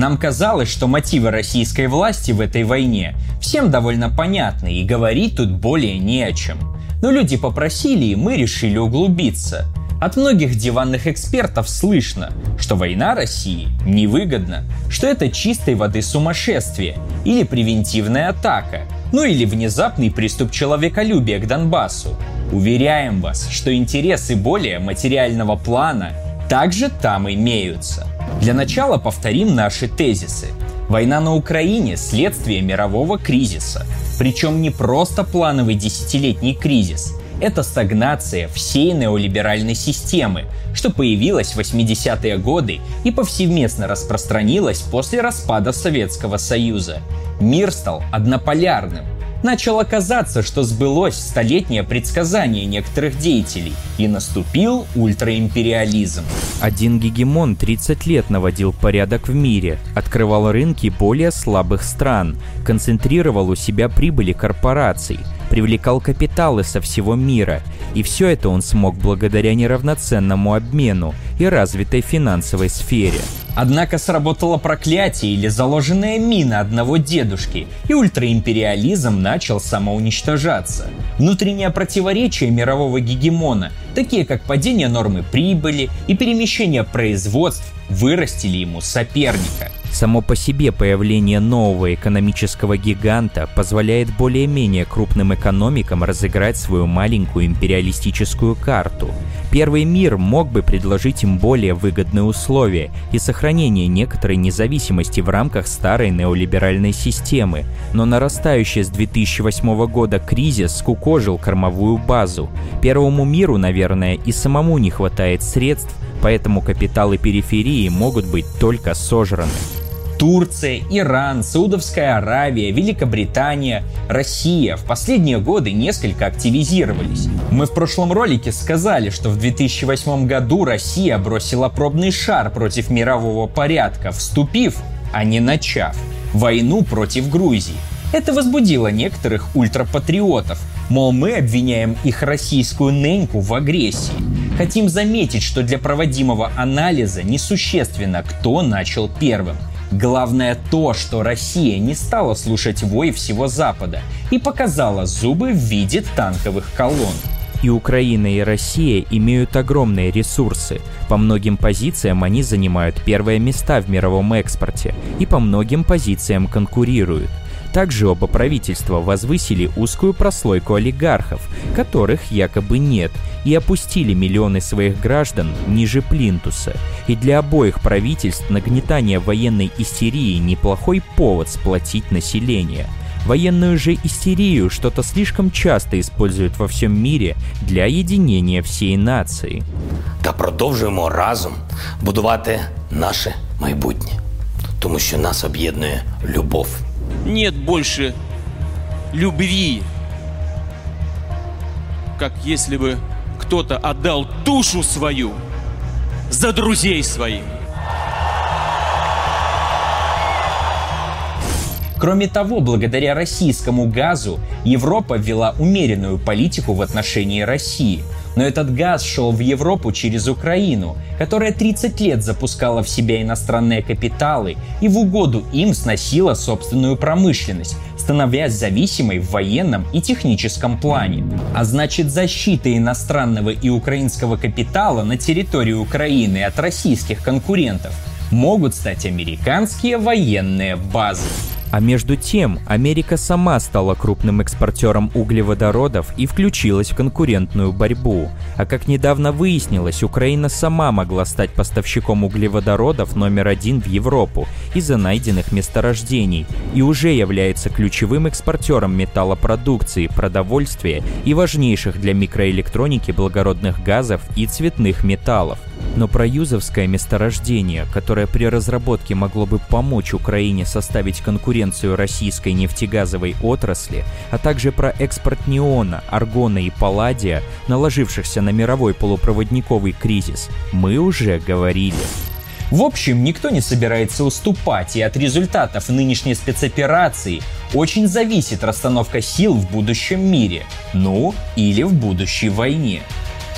Нам казалось, что мотивы российской власти в этой войне всем довольно понятны, и говорить тут более не о чем. Но люди попросили, и мы решили углубиться. От многих диванных экспертов слышно, что война России невыгодна, что это чистой воды сумасшествие или превентивная атака, ну или внезапный приступ человеколюбия к Донбассу. Уверяем вас, что интересы более материального плана также там имеются. Для начала повторим наши тезисы. Война на Украине – следствие мирового кризиса. Причем не просто плановый десятилетний кризис. Это стагнация всей неолиберальной системы, что появилась в 80-е годы и повсеместно распространилась после распада Советского Союза. Мир стал однополярным. Начало казаться, что сбылось столетнее предсказание некоторых деятелей, и наступил ультраимпериализм. Один гегемон 30 лет наводил порядок в мире, открывал рынки более слабых стран, концентрировал у себя прибыли корпораций, привлекал капиталы со всего мира, и все это он смог благодаря неравноценному обмену и развитой финансовой сфере. Однако сработало проклятие или заложенная мина одного дедушки, и ультраимпериализм начал самоуничтожаться. Внутренние противоречия мирового гегемона, такие как падение нормы прибыли и перемещение производств, вырастили ему соперника. Само по себе появление нового экономического гиганта позволяет более-менее крупным экономикам разыграть свою маленькую империалистическую карту. Первый мир мог бы предложить им более выгодные условия и сохранение некоторой независимости в рамках старой неолиберальной системы, но нарастающий с 2008 года кризис скукожил кормовую базу. Первому миру, наверное, и самому не хватает средств, поэтому капиталы периферии могут быть только сожраны. Турция, Иран, Саудовская Аравия, Великобритания, Россия в последние годы несколько активизировались. Мы в прошлом ролике сказали, что в 2008 году Россия бросила пробный шар против мирового порядка, вступив, а не начав, войну против Грузии. Это возбудило некоторых ультрапатриотов, мол, мы обвиняем их российскую неньку в агрессии. Хотим заметить, что для проводимого анализа несущественно, кто начал первым. Главное то, что Россия не стала слушать вой всего Запада и показала зубы в виде танковых колонн. И Украина, и Россия имеют огромные ресурсы. По многим позициям они занимают первые места в мировом экспорте и по многим позициям конкурируют. Также оба правительства возвысили узкую прослойку олигархов, которых якобы нет, и опустили миллионы своих граждан ниже плинтуса. И для обоих правительств нагнетание военной истерии – неплохой повод сплотить население. Военную же истерию что-то слишком часто используют во всем мире для единения всей нации. Та продовжуємо разом будувати наше майбутнє, тому що нас об'єднує любов. Нет больше любви, как если бы кто-то отдал душу свою за друзей своих. Кроме того, благодаря российскому газу Европа ввела умеренную политику в отношении России. Но этот газ шел в Европу через Украину, которая 30 лет запускала в себя иностранные капиталы и в угоду им сносила собственную промышленность, становясь зависимой в военном и техническом плане. А значит, защита иностранного и украинского капитала на территории Украины от российских конкурентов могут стать американские военные базы. А между тем, Америка сама стала крупным экспортером углеводородов и включилась в конкурентную борьбу. А как недавно выяснилось, Украина сама могла стать поставщиком углеводородов номер один в Европу из-за найденных месторождений и уже является ключевым экспортером металлопродукции, продовольствия и важнейших для микроэлектроники благородных газов и цветных металлов. Но проюзовское месторождение, которое при разработке могло бы помочь Украине составить конкуренцию российской нефтегазовой отрасли, а также про экспорт неона, аргона и палладия, наложившихся на мировой полупроводниковый кризис, мы уже говорили. В общем, никто не собирается уступать, и от результатов нынешней спецоперации очень зависит расстановка сил в будущем мире, ну или в будущей войне.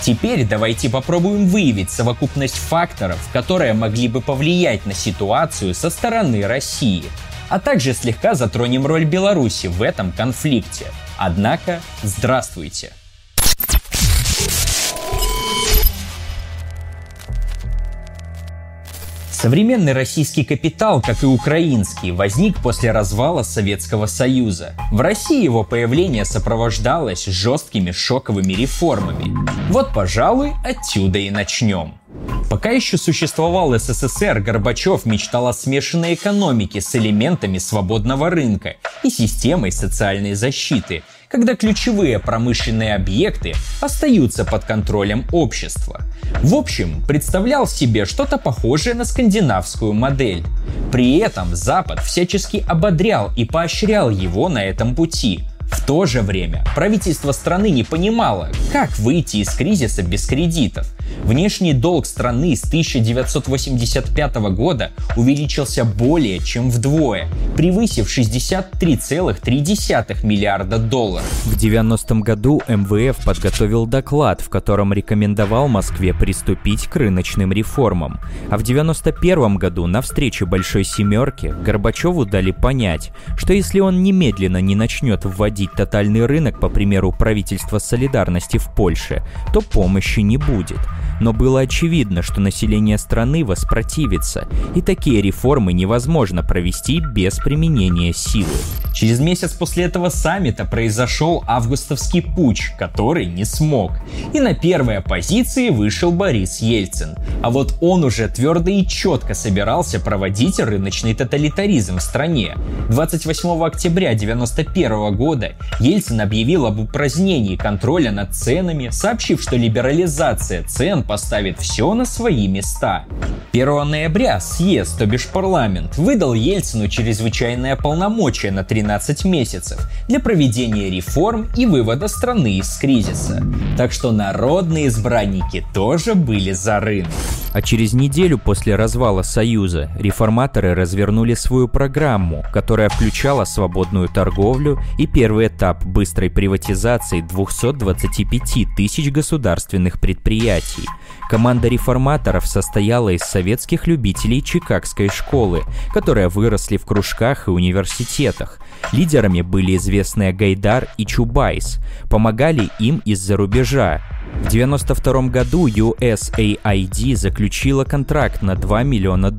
Теперь давайте попробуем выявить совокупность факторов, которые могли бы повлиять на ситуацию со стороны России, а также слегка затронем роль Беларуси в этом конфликте. Однако, здравствуйте! Современный российский капитал, как и украинский, возник после развала Советского Союза. В России его появление сопровождалось жесткими шоковыми реформами. Вот, пожалуй, отсюда и начнем. Пока еще существовал СССР, Горбачев мечтал о смешанной экономике с элементами свободного рынка и системой социальной защиты, когда ключевые промышленные объекты остаются под контролем общества. В общем, представлял себе что-то похожее на скандинавскую модель. При этом Запад всячески ободрял и поощрял его на этом пути. В то же время правительство страны не понимало, как выйти из кризиса без кредитов. Внешний долг страны с 1985 года увеличился более чем вдвое, превысив 63,3 миллиарда долларов. В 90-м году МВФ подготовил доклад, в котором рекомендовал Москве приступить к рыночным реформам. А в 91-м году на встрече Большой Семерки Горбачеву дали понять, что если он немедленно не начнет вводить тотальный рынок, по примеру правительства солидарности в Польше, то помощи не будет. Но было очевидно, что население страны воспротивится, и такие реформы невозможно провести без применения силы. Через месяц после этого саммита произошел августовский путч, который не смог. И на первые позиции вышел Борис Ельцин. А вот он уже твердо и четко собирался проводить рыночный тоталитаризм в стране. 28 октября 1991 года Ельцин объявил об упразднении контроля над ценами, сообщив, что либерализация цен поставит все на свои места. 1 ноября съезд, то бишь парламент, выдал Ельцину чрезвычайное полномочие на 13 месяцев для проведения реформ и вывода страны из кризиса. Так что народные избранники тоже были за рынок. А через неделю после развала Союза реформаторы развернули свою программу, которая включала свободную торговлю и первый этап быстрой приватизации 225 тысяч государственных предприятий. Команда реформаторов состояла из советских любителей Чикагской школы, которые выросли в кружках и университетах. Лидерами были известные Гайдар и Чубайс. Помогали им из-за рубежа. В 1992 году USAID заключила контракт на $2 миллиона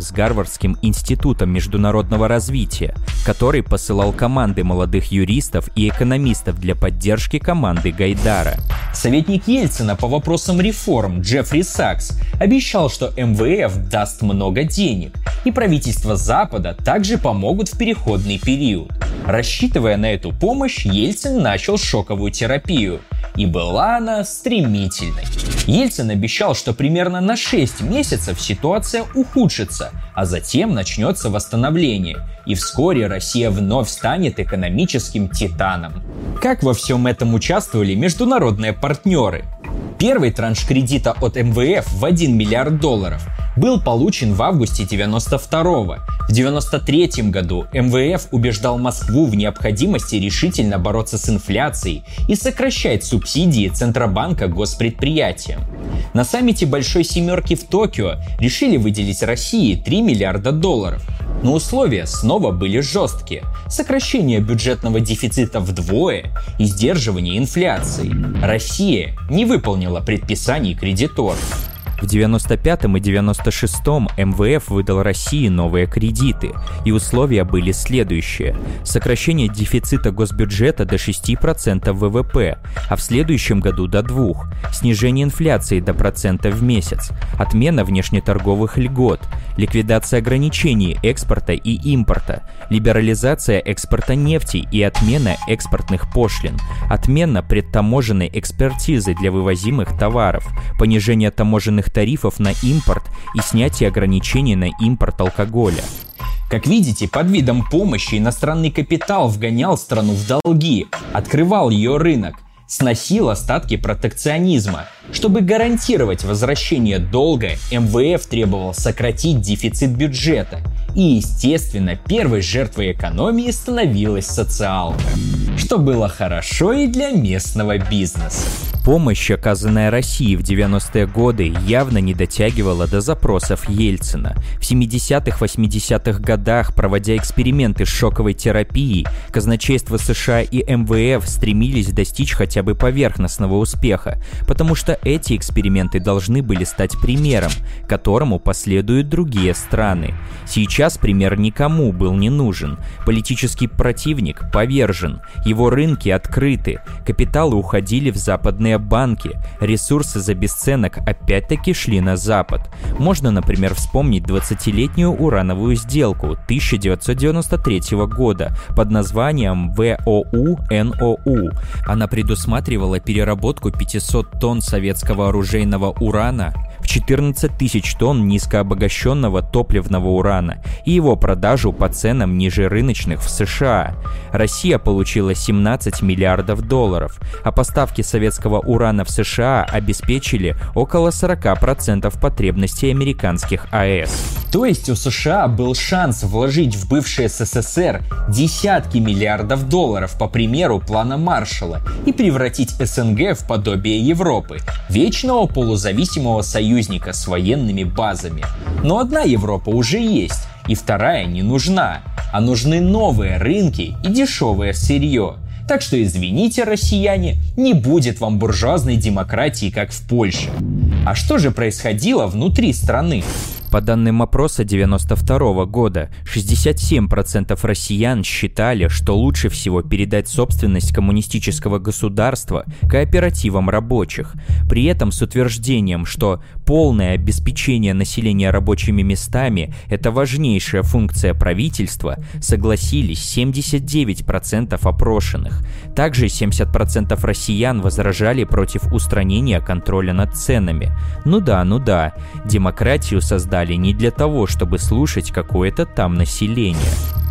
с Гарвардским институтом международного развития, который посылал команды молодых юристов и экономистов для поддержки команды Гайдара. Советник Ельцина по вопросам реформ Джеффри Сакс обещал, что МВФ даст много денег, и правительства Запада также помогут в переходный период. Рассчитывая на эту помощь, Ельцин начал шоковую терапию. И была она стремительной. Ельцин обещал, что примерно на 6 месяцев ситуация ухудшится, а затем начнется восстановление, и вскоре Россия вновь станет экономическим титаном. Как во всем этом участвовали международные партнеры? Первый транш кредита от МВФ в $1 миллиард был получен в августе 1992-го. В 1993 году МВФ убеждал Москву в необходимости решительно бороться с инфляцией и сокращать субсидии Центробанка госпредприятиям. На саммите Большой Семерки в Токио решили выделить России $3 миллиарда. Но условия снова были жесткие – сокращение бюджетного дефицита вдвое и сдерживание инфляции. Россия не выполнила предписаний кредиторов. В 95-м и 96-м МВФ выдал России новые кредиты, и условия были следующие. Сокращение дефицита госбюджета до 6% ВВП, а в следующем году до 2%, снижение инфляции до 1% в месяц, отмена внешнеторговых льгот, ликвидация ограничений экспорта и импорта, либерализация экспорта нефти и отмена экспортных пошлин, отмена предтаможенной экспертизы для вывозимых товаров, понижение таможенных тарифов на импорт и снятие ограничений на импорт алкоголя. Как видите, под видом помощи иностранный капитал вгонял страну в долги, открывал ее рынок, сносил остатки протекционизма. Чтобы гарантировать возвращение долга, МВФ требовал сократить дефицит бюджета. И, естественно, первой жертвой экономии становилась социалка, что было хорошо и для местного бизнеса. Помощь, оказанная России в 90-е годы, явно не дотягивала до запросов Ельцина. В 70-80-х годах, проводя эксперименты с шоковой терапией, казначейство США и МВФ стремились достичь хотя бы поверхностного успеха, потому что эти эксперименты должны были стать примером, которому последуют другие страны. Сейчас пример никому был не нужен. Политический противник повержен, его рынки открыты, капиталы уходили в западные банки, ресурсы за бесценок опять-таки шли на запад. Можно, например, вспомнить 20-летнюю урановую сделку 1993 года под названием ВОУ-НОУ. Она предусматривала переработку 500 тонн советского оружейного урана в 14 тысяч тонн низкообогащенного топливного урана и его продажу по ценам ниже рыночных в США. Россия получила 17 миллиардов долларов, а поставки советского урана в США обеспечили около 40% потребностей американских АЭС. То есть у США был шанс вложить в бывший СССР десятки миллиардов долларов по примеру плана Маршалла и превратить СНГ в подобие Европы, вечного полузависимого союзника с военными базами. Но одна Европа уже есть, и вторая не нужна, а нужны новые рынки и дешевое сырье. Так что извините, россияне, не будет вам буржуазной демократии, как в Польше. А что же происходило внутри страны? По данным опроса 1992 года, 67% россиян считали, что лучше всего передать собственность коммунистического государства кооперативам рабочих, при этом с утверждением, что полное обеспечение населения рабочими местами – это важнейшая функция правительства, согласились 79% опрошенных. Также 70% россиян возражали против устранения контроля над ценами. Ну да, демократию создали не для того, чтобы слушать какое-то там население.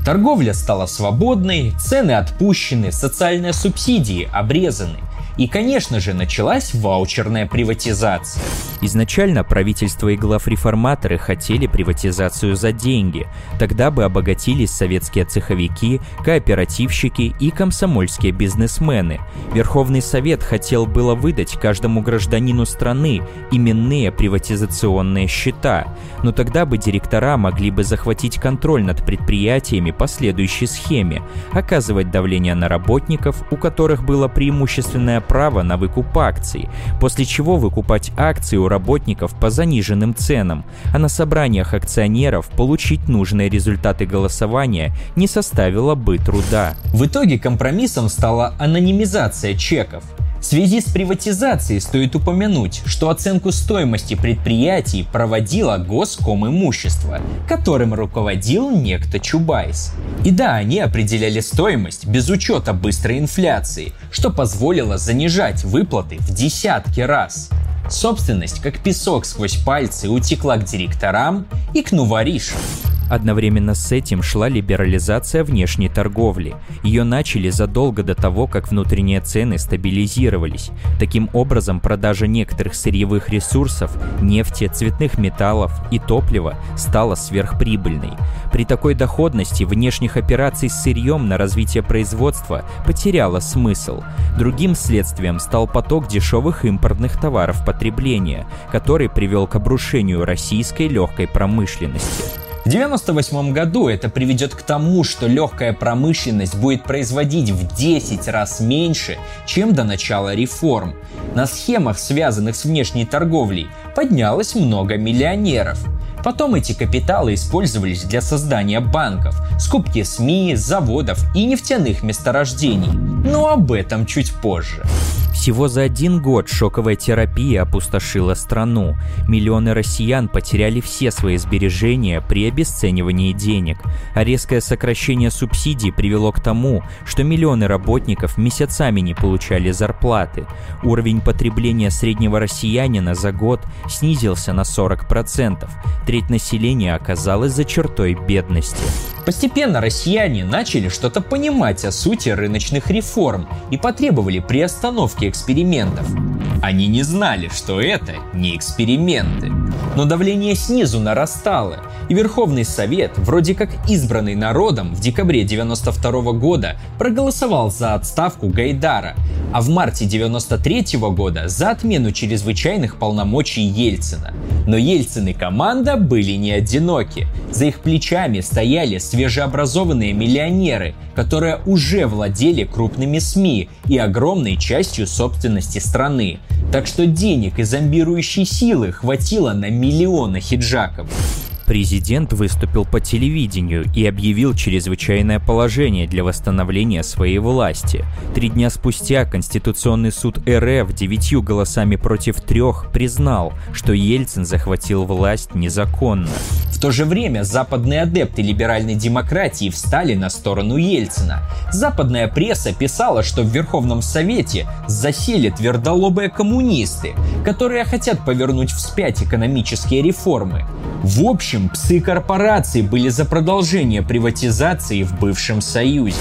Торговля стала свободной, цены отпущены, социальные субсидии обрезаны. И, конечно же, началась ваучерная приватизация. Изначально правительство и главреформаторы хотели приватизацию за деньги. Тогда бы обогатились советские цеховики, кооперативщики и комсомольские бизнесмены. Верховный Совет хотел было выдать каждому гражданину страны именные приватизационные счета. Но тогда бы директора могли бы захватить контроль над предприятиями по следующей схеме, оказывать давление на работников, у которых было преимущественное право на выкуп акций, после чего выкупать акции у работников по заниженным ценам, а на собраниях акционеров получить нужные результаты голосования не составило бы труда. В итоге компромиссом стала анонимизация чеков. В связи с приватизацией стоит упомянуть, что оценку стоимости предприятий проводило Госкомимущество, которым руководил некто Чубайс. И да, они определяли стоимость без учета быстрой инфляции, что позволило занижать выплаты в десятки раз. Собственность, как песок сквозь пальцы, утекла к директорам и к нуворишам. Одновременно с этим шла либерализация внешней торговли. Ее начали задолго до того, как внутренние цены стабилизировались. Таким образом, продажа некоторых сырьевых ресурсов, нефти, цветных металлов и топлива стала сверхприбыльной. При такой доходности внешних операций с сырьем на развитие производства потеряло смысл. Другим следствием стал поток дешевых импортных товаров потребления, который привел к обрушению российской легкой промышленности. В 1998 году это приведет к тому, что легкая промышленность будет производить в 10 раз меньше, чем до начала реформ. На схемах, связанных с внешней торговлей, поднялось много миллионеров. Потом эти капиталы использовались для создания банков, скупки СМИ, заводов и нефтяных месторождений. Но об этом чуть позже. Всего за один год шоковая терапия опустошила страну. Миллионы россиян потеряли все свои сбережения при обесценивании денег. А резкое сокращение субсидий привело к тому, что миллионы работников месяцами не получали зарплаты. Уровень потребления среднего россиянина за год снизился на 40%. Треть населения оказалась за чертой бедности. Постепенно россияне начали что-то понимать о сути рыночных реформ и потребовали приостановки экспериментов. Они не знали, что это не эксперименты. Но давление снизу нарастало, и Верховный Совет, вроде как избранный народом, в декабре 1992 года проголосовал за отставку Гайдара, а в марте 1993 года за отмену чрезвычайных полномочий Ельцина. Но Ельцин и команда были не одиноки. За их плечами стояли свежеобразованные миллионеры, которые уже владели крупными СМИ и огромной частью собственности страны. Так что денег и зомбирующей силы хватило на миллионы хиджаков. Президент выступил по телевидению и объявил чрезвычайное положение для восстановления своей власти. 3 дня спустя Конституционный суд РФ 9 голосами против 3 признал, что Ельцин захватил власть незаконно. В то же время западные адепты либеральной демократии встали на сторону Ельцина. Западная пресса писала, что в Верховном Совете засели твердолобые коммунисты, которые хотят повернуть вспять экономические реформы. В общем, псы корпораций были за продолжение приватизации в бывшем Союзе.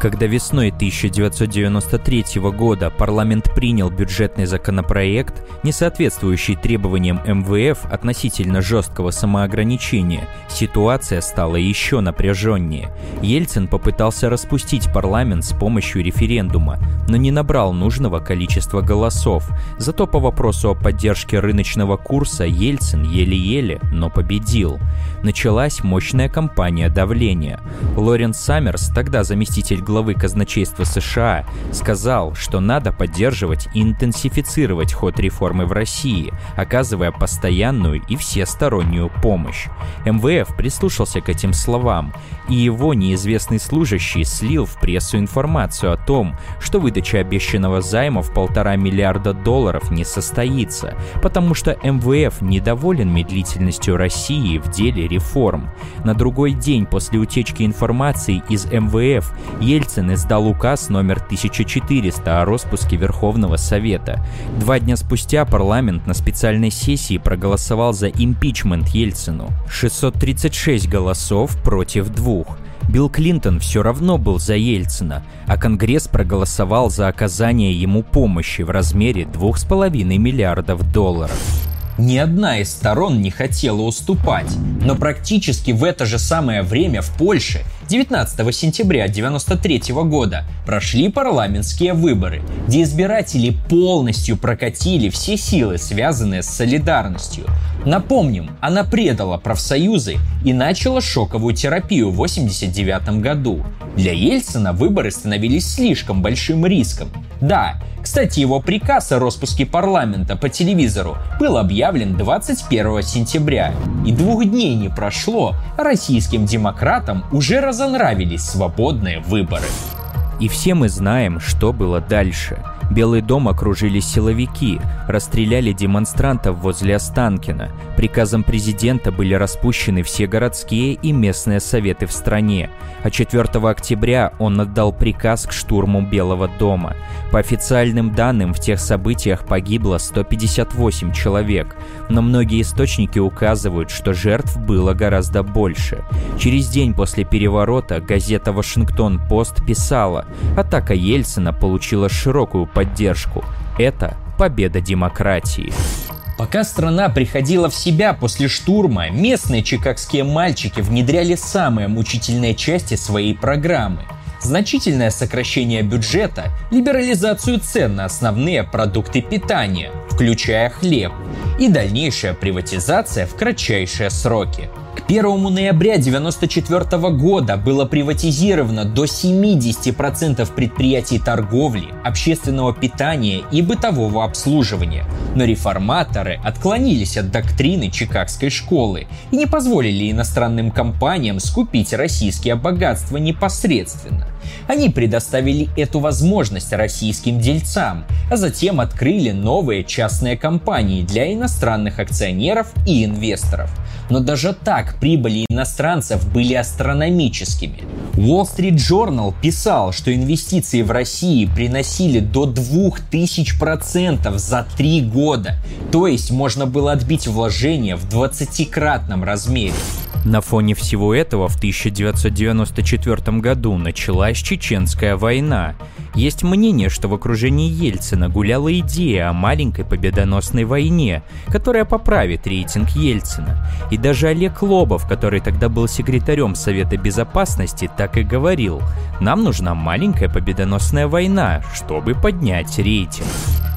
Когда весной 1993 года парламент принял бюджетный законопроект, не соответствующий требованиям МВФ относительно жесткого самоограничения, ситуация стала еще напряженнее. Ельцин попытался распустить парламент с помощью референдума, но не набрал нужного количества голосов. Зато по вопросу о поддержке рыночного курса Ельцин еле-еле, но победил. Началась мощная кампания давления. Лоренс Саммерс, тогда заместитель главы казначейства США, сказал, что надо поддерживать и интенсифицировать ход реформы в России, оказывая постоянную и всестороннюю помощь. МВФ прислушался к этим словам, и его неизвестный служащий слил в прессу информацию о том, что выдача обещанного займа в $1,5 миллиарда не состоится, потому что МВФ недоволен медлительностью России в деле реформ. На другой день после утечки информации из МВФ Ельцин издал указ номер 1400 о распуске Верховного Совета. 2 дня спустя парламент на специальной сессии проголосовал за импичмент Ельцину. 636 голосов против 2. Билл Клинтон все равно был за Ельцина, а Конгресс проголосовал за оказание ему помощи в размере $2,5 миллиарда. Ни одна из сторон не хотела уступать, но практически в это же самое время в Польше 19 сентября 1993 года прошли парламентские выборы, где избиратели полностью прокатили все силы, связанные с солидарностью. Напомним, она предала профсоюзы и начала шоковую терапию в 1989 году. Для Ельцина выборы становились слишком большим риском. Да, кстати, его приказ о распуске парламента по телевизору был объявлен 21 сентября. И 2 дней не прошло, а российским демократам уже разонравились свободные выборы. И все мы знаем, что было дальше. Белый дом окружили силовики, расстреляли демонстрантов возле Останкина. Приказом президента были распущены все городские и местные советы в стране. А 4 октября он отдал приказ к штурму Белого дома. По официальным данным, в тех событиях погибло 158 человек. Но многие источники указывают, что жертв было гораздо больше. Через день после переворота газета «Вашингтон-Пост» писала: «Атака Ельцина получила широкую поддержку. Это победа демократии». Пока страна приходила в себя после штурма, местные чикагские мальчики внедряли самые мучительные части своей программы: значительное сокращение бюджета, либерализацию цен на основные продукты питания, включая хлеб, и дальнейшая приватизация в кратчайшие сроки. К 1 ноября 1994 года было приватизировано до 70% предприятий торговли, общественного питания и бытового обслуживания. Но реформаторы отклонились от доктрины Чикагской школы и не позволили иностранным компаниям скупить российские богатства непосредственно. Они предоставили эту возможность российским дельцам, а затем открыли новые частные компании для иностранных акционеров и инвесторов. Но даже так прибыли иностранцев были астрономическими. Wall Street Journal писал, что инвестиции в России приносили до 2000% за 3 года, то есть можно было отбить вложения в 20-кратном размере. На фоне всего этого в 1994 году началась Чеченская война. Есть мнение, что в окружении Ельцина гуляла идея о маленькой победоносной войне, которая поправит рейтинг Ельцина. И даже Олег Лобов, который тогда был секретарем Совета Безопасности, так и говорил: «Нам нужна маленькая победоносная война, чтобы поднять рейтинг».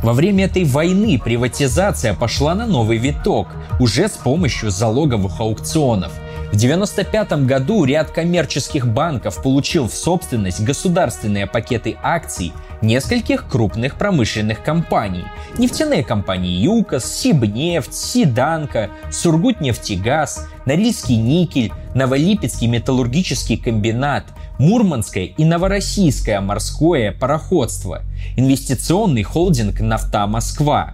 Во время этой войны приватизация пошла на новый виток, уже с помощью залоговых аукционов. В 1995 году ряд коммерческих банков получил в собственность государственные пакеты акций нескольких крупных промышленных компаний. Нефтяные компании Юкос, Сибнефть, Сиданка, Сургутнефтегаз, Норильский никель, Новолипецкий металлургический комбинат, Мурманское и Новороссийское морское пароходство, инвестиционный холдинг «Нафта Москва».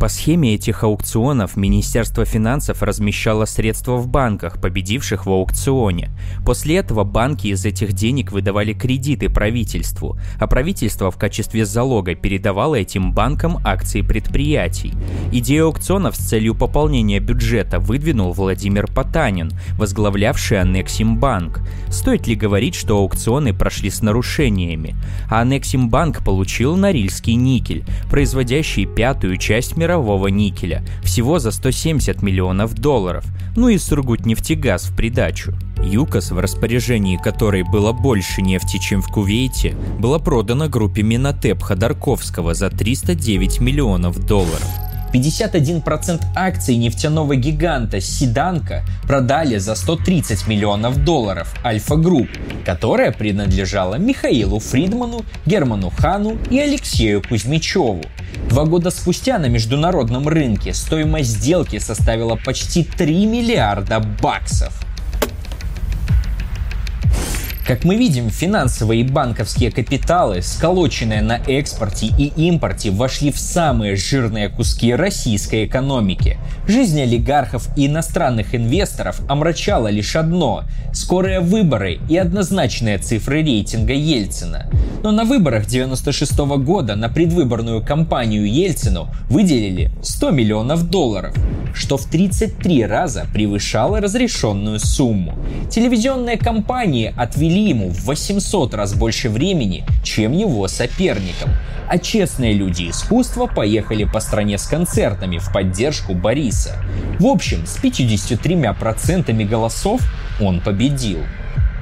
По схеме этих аукционов Министерство финансов размещало средства в банках, победивших в аукционе. После этого банки из этих денег выдавали кредиты правительству, а правительство в качестве залога передавало этим банкам акции предприятий. Идею аукционов с целью пополнения бюджета выдвинул Владимир Потанин, возглавлявший ОНЭКСИМ-банк. Стоит ли говорить, что аукционы прошли с нарушениями? А ОНЭКСИМ-банк получил Норильский никель, производящий пятую часть мирового никеля, всего за $170 миллионов, ну и Сургутнефтегаз в придачу. Юкос, в распоряжении которой было больше нефти, чем в Кувейте, была продана группе Минотеп Ходорковского за $309 миллионов. 51% акций нефтяного гиганта «Сиданка» продали за $130 миллионов «Альфа-Групп», которая принадлежала Михаилу Фридману, Герману Хану и Алексею Кузьмичеву. 2 года спустя на международном рынке стоимость сделки составила почти $3 миллиарда. Как мы видим, финансовые и банковские капиталы, сколоченные на экспорте и импорте, вошли в самые жирные куски российской экономики. Жизнь олигархов и иностранных инвесторов омрачала лишь одно – скорые выборы и однозначные цифры рейтинга Ельцина. Но на выборах 1996 года на предвыборную кампанию Ельцину выделили $100 миллионов, что в 33 раза превышало разрешенную сумму. Телевизионные компании отвели ему в 800 раз больше времени, чем его соперникам. А честные люди искусства поехали по стране с концертами в поддержку Бориса. В общем, с 53% голосов он победил.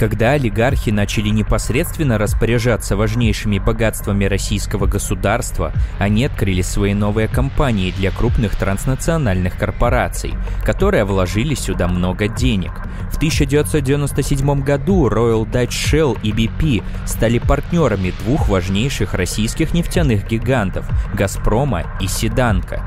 Когда олигархи начали непосредственно распоряжаться важнейшими богатствами российского государства, они открыли свои новые компании для крупных транснациональных корпораций, которые вложили сюда много денег. В 1997 году Royal Dutch Shell и BP стали партнерами двух важнейших российских нефтяных гигантов – «Газпрома» и «Сиданка».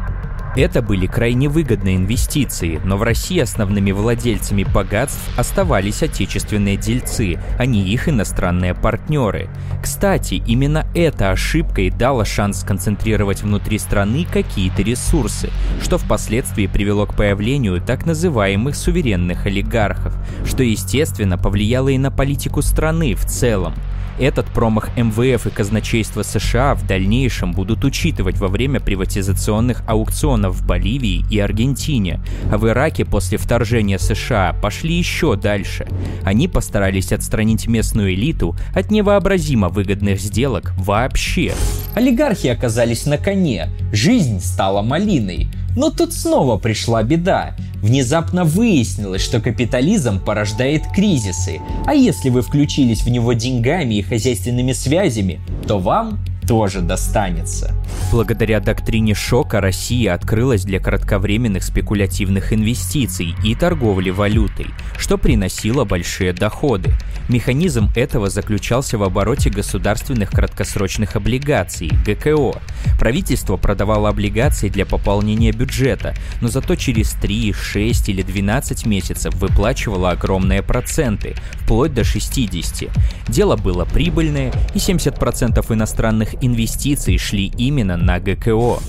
Это были крайне выгодные инвестиции, но в России основными владельцами богатств оставались отечественные дельцы, а не их иностранные партнеры. Кстати, именно эта ошибка и дала шанс сконцентрировать внутри страны какие-то ресурсы, что впоследствии привело к появлению так называемых суверенных олигархов, что, естественно, повлияло и на политику страны в целом. Этот промах МВФ и казначейства США в дальнейшем будут учитывать во время приватизационных аукционов в Боливии и Аргентине, а в Ираке после вторжения США пошли еще дальше. Они постарались отстранить местную элиту от невообразимо выгодных сделок вообще. Олигархи оказались на коне, жизнь стала малиной. Но тут снова пришла беда. Внезапно выяснилось, что капитализм порождает кризисы, а если вы включились в него деньгами и хозяйственными связями, то вам тоже достанется. Благодаря доктрине шока Россия открылась для кратковременных спекулятивных инвестиций и торговли валютой, что приносило большие доходы. Механизм этого заключался в обороте государственных краткосрочных облигаций, ГКО. Правительство продавало облигации для пополнения бюджета, но зато через 3, 6 или 12 месяцев выплачивало огромные проценты, вплоть до 60. Дело было прибыльное, и 70% иностранных инвестиций шли именно на ГКО.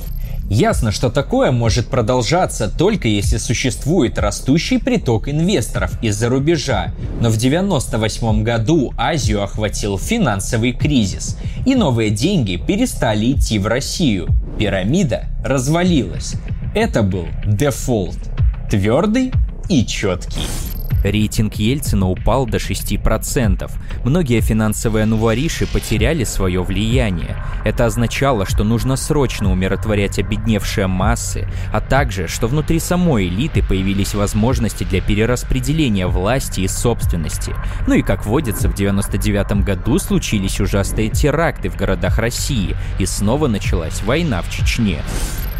Ясно, что такое может продолжаться только если существует растущий приток инвесторов из-за рубежа, но в 1998 году Азию охватил финансовый кризис, и новые деньги перестали идти в Россию. Пирамида развалилась. Это был дефолт. Твердый и четкий. Рейтинг Ельцина упал до 6%. Многие финансовые новориши потеряли свое влияние. Это означало, что нужно срочно умиротворять обедневшие массы, а также, что внутри самой элиты появились возможности для перераспределения власти и собственности. Ну и, как водится, в 99-м году случились ужасные теракты в городах России, и снова началась война в Чечне.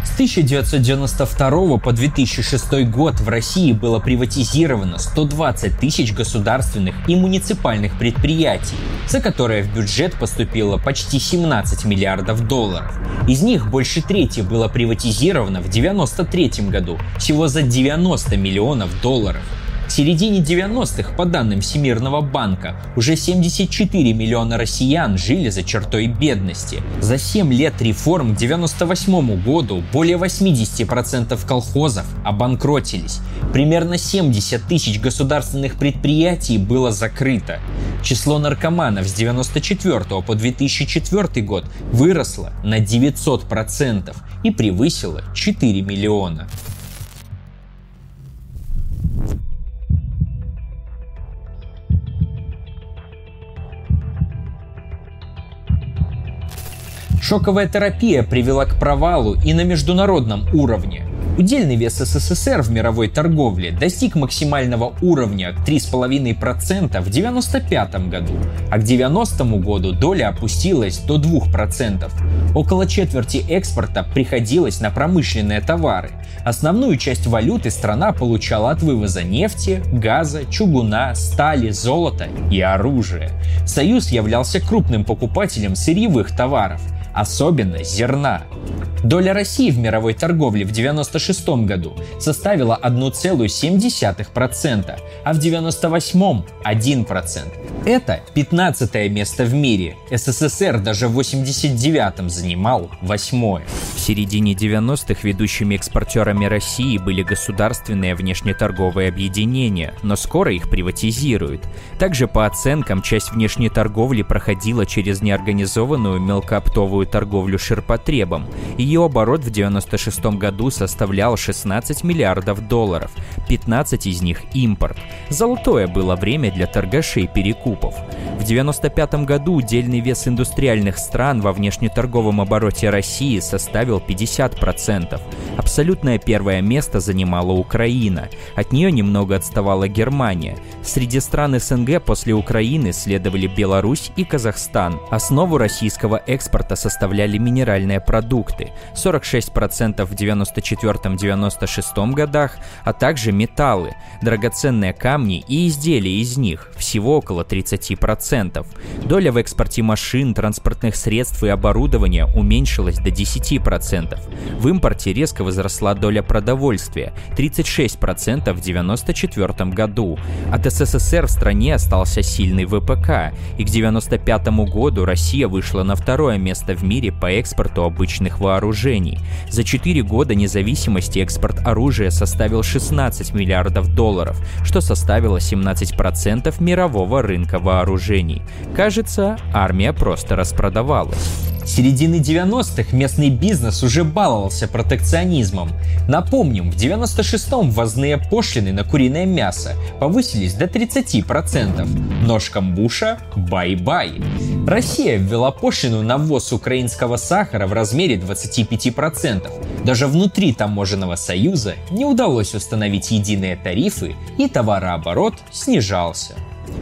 С 1992 по 2006 год в России было приватизировано 120 тысяч государственных и муниципальных предприятий, за которые в бюджет поступило почти 17 миллиардов долларов. Из них больше трети было приватизировано в 1993 году, всего за 90 миллионов долларов. К середине 90-х, по данным Всемирного банка, уже 74 миллиона россиян жили за чертой бедности. За 7 лет реформ к 98 году более 80% колхозов обанкротились. Примерно 70 тысяч государственных предприятий было закрыто. Число наркоманов с 1994 по 2004 год выросло на 900% и превысило 4 миллиона. Шоковая терапия привела к провалу и на международном уровне. Удельный вес СССР в мировой торговле достиг максимального уровня 3,5% в 1995 году, а к 1990 году доля опустилась до 2%. Около четверти экспорта приходилось на промышленные товары. Основную часть валюты страна получала от вывоза нефти, газа, чугуна, стали, золота и оружия. Союз являлся крупным покупателем сырьевых товаров, особенно зерна. Доля России в мировой торговле в 1996 году составила 1,7%, а в 1998 – 1%. Это 15-е место в мире. СССР даже в 1989 занимал 8-е. В середине 90-х ведущими экспортерами России были государственные внешнеторговые объединения, но скоро их приватизируют. Также, по оценкам, часть внешней торговли проходила через неорганизованную мелкооптовую торговлю ширпотребом. Ее оборот в 1996 году составлял 16 миллиардов долларов, 15 из них импорт. Золотое было время для торгашей перекупов. В 1995 году удельный вес индустриальных стран во внешнеторговом обороте России составил 50%. Абсолютное первое место занимала Украина. От нее немного отставала Германия. Среди стран СНГ после Украины следовали Беларусь и Казахстан. Основу российского экспорта составляли минеральные продукты. 46% в 1994-1996 годах, а также металлы, драгоценные камни и изделия из них, всего около 30%. Доля в экспорте машин, транспортных средств и оборудования уменьшилась до 10%. В импорте резко возросла доля продовольствия, 36% в 1994 году. От СССР в стране остался сильный ВПК, и к 1995 году Россия вышла на второе место в мире по экспорту обычных вооружений. За 4 года независимости экспорт оружия составил 16 миллиардов долларов, что составило 17% мирового рынка вооружений. Кажется, армия просто распродавалась. С середины 90-х местный бизнес уже баловался протекционизмом. Напомним, в 96-м ввозные пошлины на куриное мясо повысились до 30%. Ножкам Буша бай-бай. Россия ввела пошлину на ввоз украинского сахара в размере 25%. Даже внутри таможенного союза не удалось установить единые тарифы, и товарооборот снижался.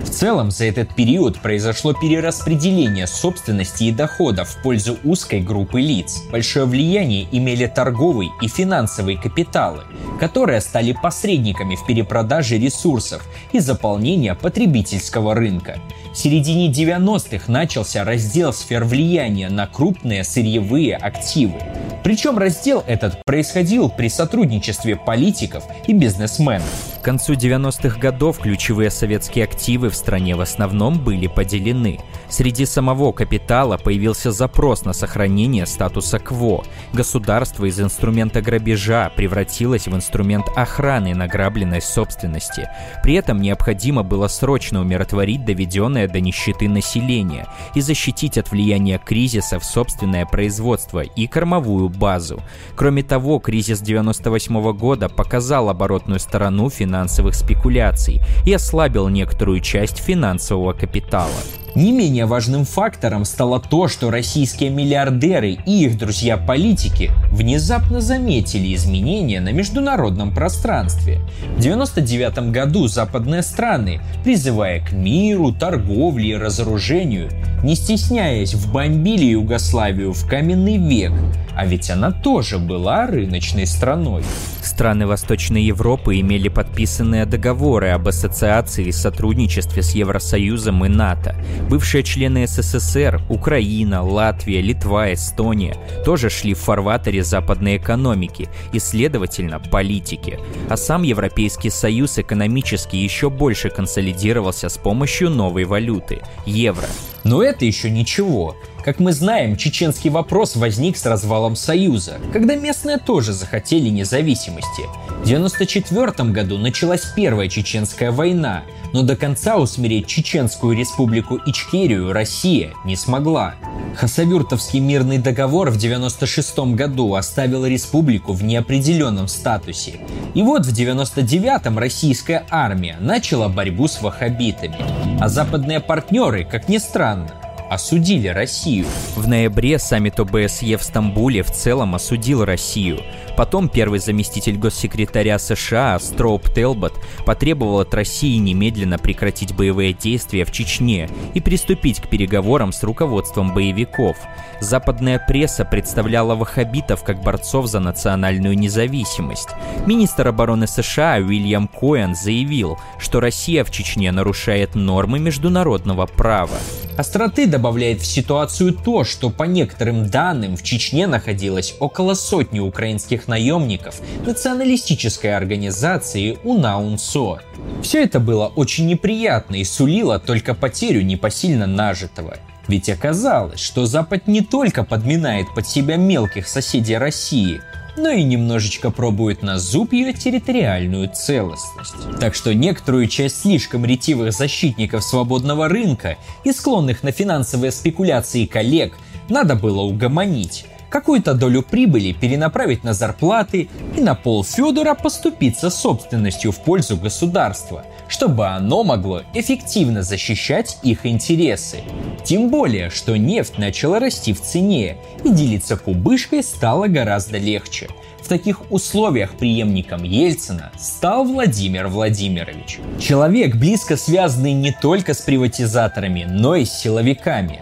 В целом, за этот период произошло перераспределение собственности и доходов в пользу узкой группы лиц. Большое влияние имели торговый и финансовый капиталы, которые стали посредниками в перепродаже ресурсов и заполнения потребительского рынка. В середине 90-х начался раздел сфер влияния на крупные сырьевые активы. Причем раздел этот происходил при сотрудничестве политиков и бизнесменов. К концу 90-х годов ключевые советские активы активы в стране в основном были поделены. Среди самого капитала появился запрос на сохранение статуса кво. Государство из инструмента грабежа превратилось в инструмент охраны награбленной собственности. При этом необходимо было срочно умиротворить доведенное до нищеты население и защитить от влияния кризисов собственное производство и кормовую базу. Кроме того, кризис 1998 года показал оборотную сторону финансовых спекуляций и ослабил некоторую часть финансового капитала. Не менее важным фактором стало то, что российские миллиардеры и их друзья-политики внезапно заметили изменения на международном пространстве. В 1999 году западные страны, призывая к миру, торговле и разоружению, не стесняясь, вбомбили Югославию в каменный век, а ведь она тоже была рыночной страной. Страны Восточной Европы имели подписанные договоры об ассоциации и сотрудничестве с Евросоюзом и НАТО. Бывшие члены СССР, Украина, Латвия, Литва, Эстония тоже шли в фарватере западной экономики и, следовательно, политики. А сам Европейский Союз экономически еще больше консолидировался с помощью новой валюты – евро. Но это еще ничего. Как мы знаем, чеченский вопрос возник с развалом Союза, когда местные тоже захотели независимости. В 1994 году началась Первая Чеченская война, но до конца усмирить Чеченскую республику Ичкерию Россия не смогла. Хасавюртовский мирный договор в 1996 году оставил республику в неопределенном статусе. И вот в 1999 российская армия начала борьбу с ваххабитами. А западные партнеры, как ни странно, осудили Россию. В ноябре саммит ОБСЕ в Стамбуле в целом осудил Россию. Потом первый заместитель госсекретаря США Строб Телбот потребовал от России немедленно прекратить боевые действия в Чечне и приступить к переговорам с руководством боевиков. Западная пресса представляла ваххабитов как борцов за национальную независимость. Министр обороны США Уильям Коэн заявил, что Россия в Чечне нарушает нормы международного права. Остроты добавляет в ситуацию то, что по некоторым данным в Чечне находилось около сотни украинских наемников националистической организации УНАУНСО. Все это было очень неприятно и сулило только потерю непосильно нажитого. Ведь оказалось, что Запад не только подминает под себя мелких соседей России, но и немножечко пробует на зуб ее территориальную целостность. Так что некоторую часть слишком ретивых защитников свободного рынка и склонных на финансовые спекуляции коллег надо было угомонить, какую-то долю прибыли перенаправить на зарплаты и на пол Федора поступиться собственностью в пользу государства, чтобы оно могло эффективно защищать их интересы. Тем более, что нефть начала расти в цене, и делиться кубышкой стало гораздо легче. В таких условиях преемником Ельцина стал Владимир Владимирович. Человек, близко связанный не только с приватизаторами, но и с силовиками.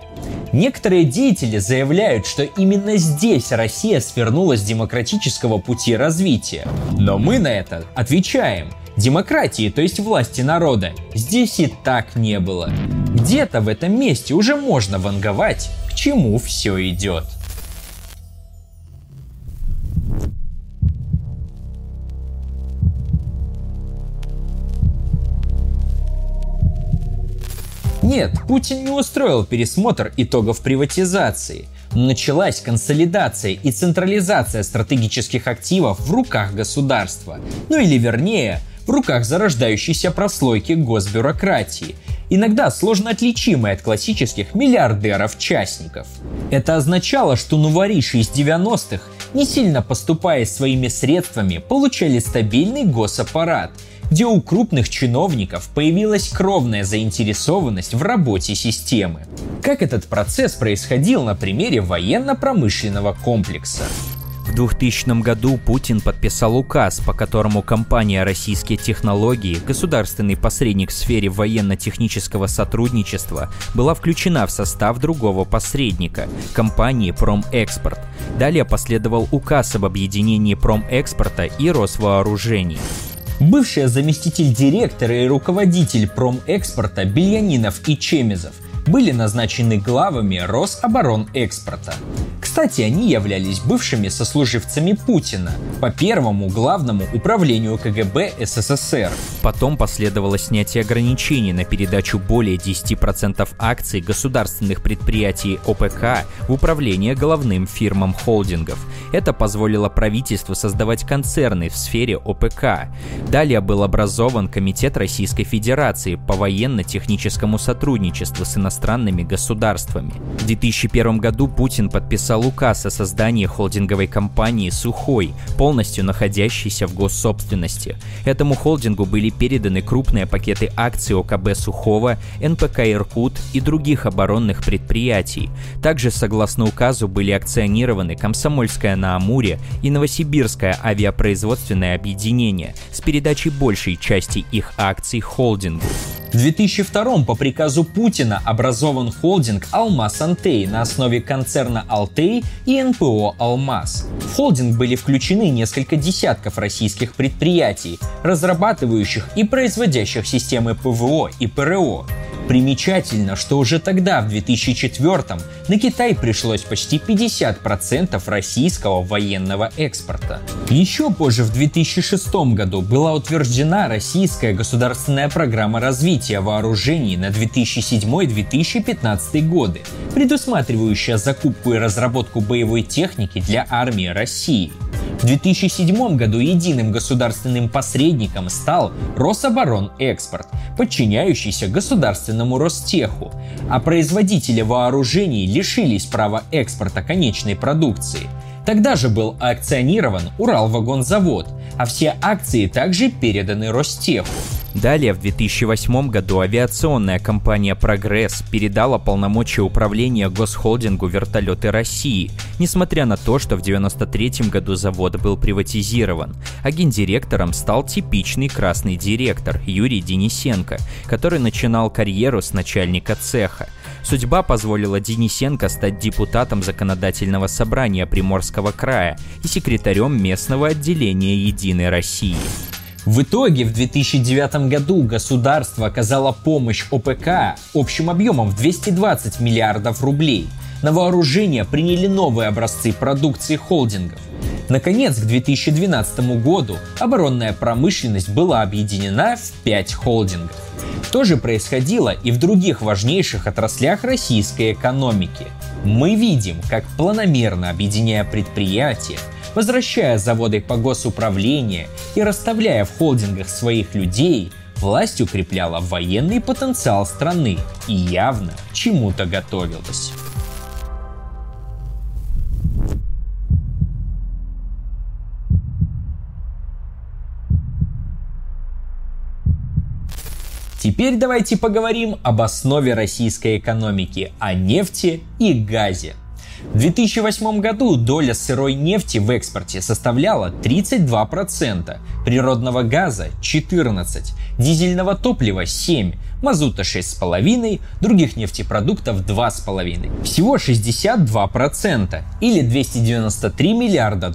Некоторые деятели заявляют, что именно здесь Россия свернула с демократического пути развития. Но мы на это отвечаем. Демократии, то есть власти народа, здесь и так не было. Где-то в этом месте уже можно ванговать, к чему все идет. Нет, Путин не устроил пересмотр итогов приватизации. Началась консолидация и централизация стратегических активов в руках государства. Ну или вернее, в руках зарождающейся прослойки госбюрократии, иногда сложно отличимой от классических миллиардеров-частников. Это означало, что новориши из 90-х, не сильно поступая своими средствами, получали стабильный госаппарат, где у крупных чиновников появилась кровная заинтересованность в работе системы. Как этот процесс происходил на примере военно-промышленного комплекса. В 2000 году Путин подписал указ, по которому компания «Российские технологии», государственный посредник в сфере военно-технического сотрудничества, была включена в состав другого посредника – компании «Промэкспорт». Далее последовал указ об объединении «Промэкспорта» и «Росвооружений». Бывший заместитель директора и руководитель «Промэкспорта» Белянинов и Чемезов были назначены главами Рособоронэкспорта. Кстати, они являлись бывшими сослуживцами Путина по первому главному управлению КГБ СССР. Потом последовало снятие ограничений на передачу более 10% акций государственных предприятий ОПК в управление головным фирмам холдингов. Это позволило правительству создавать концерны в сфере ОПК. Далее был образован Комитет Российской Федерации по военно-техническому сотрудничеству с иностранными государствами. В 2001 году Путин подписал указ о создании холдинговой компании «Сухой», полностью находящейся в госсобственности. Этому холдингу были переданы крупные пакеты акций ОКБ «Сухого», НПК «Иркут» и других оборонных предприятий. Также, согласно указу, были акционированы Комсомольская на Амуре и Новосибирское авиапроизводственное объединение с передачей большей части их акций холдингу. В 2002 по приказу Путина образован холдинг «Алмаз-Антей» на основе концерна «Алтей» и НПО «Алмаз». В холдинг были включены несколько десятков российских предприятий, разрабатывающих и производящих системы ПВО и ПРО. Примечательно, что уже тогда, в 2004-м, на Китай пришлось почти 50% российского военного экспорта. Еще позже, в 2006 году, была утверждена российская государственная программа развития вооружений на 2007-2015 годы, предусматривающая закупку и разработку боевой техники для армии России. В 2007 году единым государственным посредником стал Рособоронэкспорт, подчиняющийся государственному Ростеху, а производители вооружений лишились права экспорта конечной продукции. Тогда же был акционирован Уралвагонзавод, а все акции также переданы Ростеху. Далее, в 2008 году авиационная компания «Прогресс» передала полномочия управления госхолдингу «Вертолеты России», несмотря на то, что в 1993 году завод был приватизирован. А гендиректором стал типичный красный директор Юрий Денисенко, который начинал карьеру с начальника цеха. Судьба позволила Денисенко стать депутатом Законодательного собрания Приморского края и секретарем местного отделения «Единой России». В итоге в 2009 году государство оказало помощь ОПК общим объемом в 220 миллиардов рублей. На вооружение приняли новые образцы продукции холдингов. Наконец, к 2012 году оборонная промышленность была объединена в 5 холдингов. То же происходило и в других важнейших отраслях российской экономики. Мы видим, как планомерно объединяя предприятия, возвращая заводы по госуправление и расставляя в холдингах своих людей, власть укрепляла военный потенциал страны и явно к чему-то готовилась. Теперь давайте поговорим об основе российской экономики, о нефти и газе. В 2008 году доля сырой нефти в экспорте составляла 32%, природного газа – 14%, дизельного топлива – 7%, мазута – 6,5%, других нефтепродуктов – 2,5%. Всего 62% или $293 миллиарда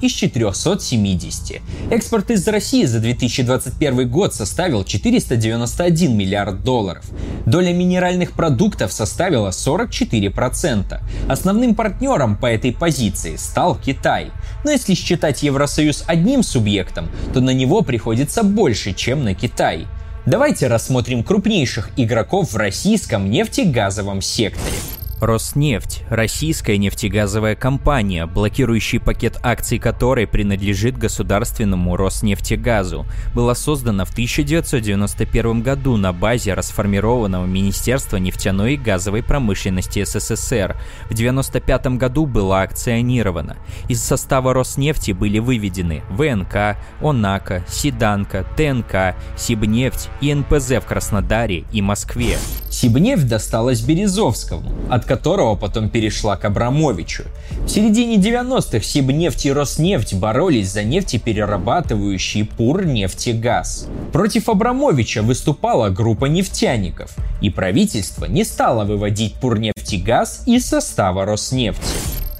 из 470. Экспорт из России за 2021 год составил $491 миллиард. Доля минеральных продуктов составила 44%. Основным партнером по этой позиции стал Китай. Но если считать Евросоюз одним субъектом, то на него приходится больше, чем на Китай. Давайте рассмотрим крупнейших игроков в российском нефтегазовом секторе. Роснефть – российская нефтегазовая компания, блокирующий пакет акций которой принадлежит государственному Роснефтегазу, была создана в 1991 году на базе расформированного Министерства нефтяной и газовой промышленности СССР. В 1995 году была акционирована. Из состава Роснефти были выведены ВНК, ОНАКО, Сиданка, ТНК, Сибнефть и НПЗ в Краснодаре и Москве. Сибнефть досталась Березовскому, от которого потом перешла к Абрамовичу. В середине 90-х Сибнефть и Роснефть боролись за нефтеперерабатывающий Пурнефтегаз. Против Абрамовича выступала группа нефтяников, и правительство не стало выводить Пурнефтегаз из состава Роснефти.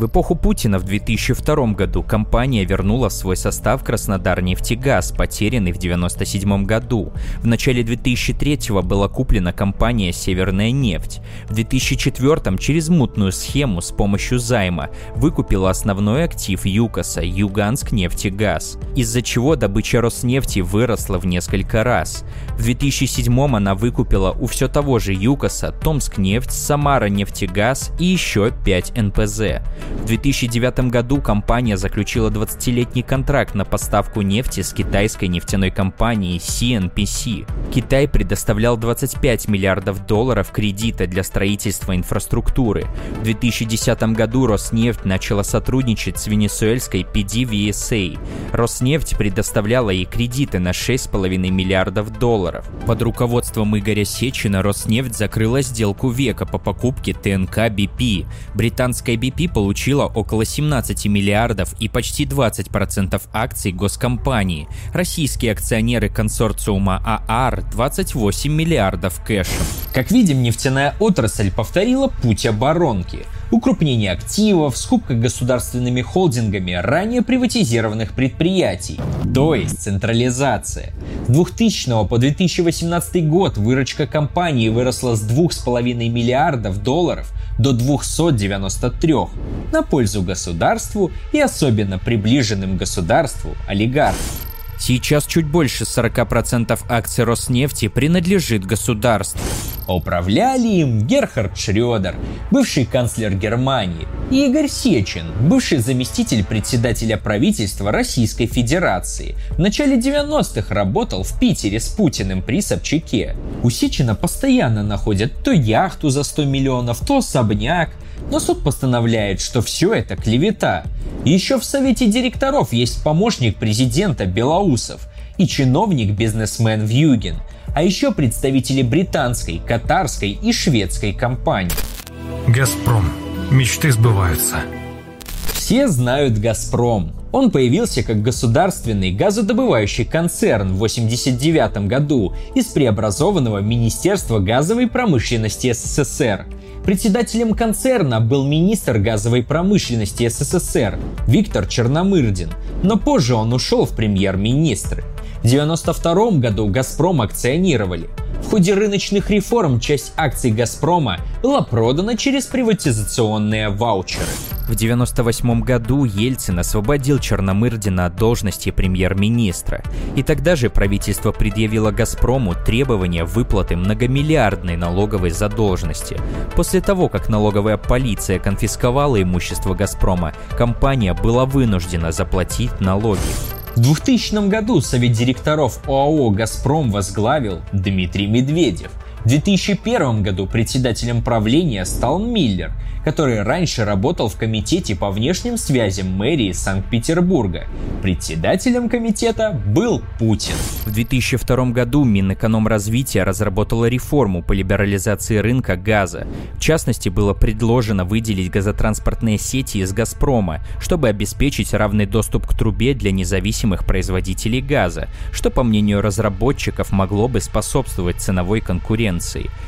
В эпоху Путина в 2002 году компания вернула в свой состав «Краснодарнефтегаз», потерянный в 1997 году. В начале 2003-го была куплена компания «Северная нефть». В 2004-м через мутную схему с помощью займа выкупила основной актив Юкоса – «Юганск-нефтегаз», из-за чего добыча Роснефти выросла в несколько раз. В 2007-м она выкупила у все того же Юкоса «Томскнефть», «Самаранефтегаз» и еще 5 НПЗ. В 2009 году компания заключила 20-летний контракт на поставку нефти с китайской нефтяной компанией CNPC. Китай предоставлял $25 миллиардов кредита для строительства инфраструктуры. В 2010 году Роснефть начала сотрудничать с венесуэльской PDVSA. Роснефть предоставляла ей кредиты на $6,5 миллиардов. Под руководством Игоря Сечина Роснефть закрыла сделку века по покупке ТНК BP. Британская BP получила около 17 миллиардов и почти 20% акций госкомпании. Российские акционеры консорциума ААР – 28 миллиардов кэшем. Как видим, нефтяная отрасль повторила путь оборонки. Укрупнение активов, скупка государственными холдингами ранее приватизированных предприятий, то есть централизация. С 2000 по 2018 год выручка компании выросла с $2,5 миллиардов до $293 на пользу государству и особенно приближенным государству олигархам. Сейчас чуть больше 40% акций Роснефти принадлежит государству. Управляли им Герхард Шрёдер, бывший канцлер Германии, и Игорь Сечин, бывший заместитель председателя правительства Российской Федерации. В начале 90-х работал в Питере с Путиным при Собчаке. У Сечина постоянно находят то яхту за 100 миллионов, то особняк, но суд постановляет, что все это клевета. Еще в Совете директоров есть помощник президента Белоусов и чиновник-бизнесмен Вьюгин, а еще представители британской, катарской и шведской компаний. «Газпром. Мечты сбываются». Все знают «Газпром». Он появился как государственный газодобывающий концерн в 1989 году из преобразованного Министерства газовой промышленности СССР. Председателем концерна был министр газовой промышленности СССР Виктор Черномырдин, но позже он ушел в премьер-министры. В 1992 году «Газпром» акционировали. В ходе рыночных реформ часть акций «Газпрома» была продана через приватизационные ваучеры. В 1998 году Ельцин освободил Черномырдина от должности премьер-министра. И тогда же правительство предъявило «Газпрому» требования выплаты многомиллиардной налоговой задолженности. После того, как налоговая полиция конфисковала имущество «Газпрома», компания была вынуждена заплатить налоги. В 2000 году Совет директоров ОАО «Газпром» возглавил Дмитрий Медведев. В 2001 году председателем правления стал Миллер, который раньше работал в Комитете по внешним связям мэрии Санкт-Петербурга. Председателем комитета был Путин. В 2002 году Минэкономразвитие разработало реформу по либерализации рынка газа. В частности, было предложено выделить газотранспортные сети из «Газпрома», чтобы обеспечить равный доступ к трубе для независимых производителей газа, что, по мнению разработчиков, могло бы способствовать ценовой конкуренции.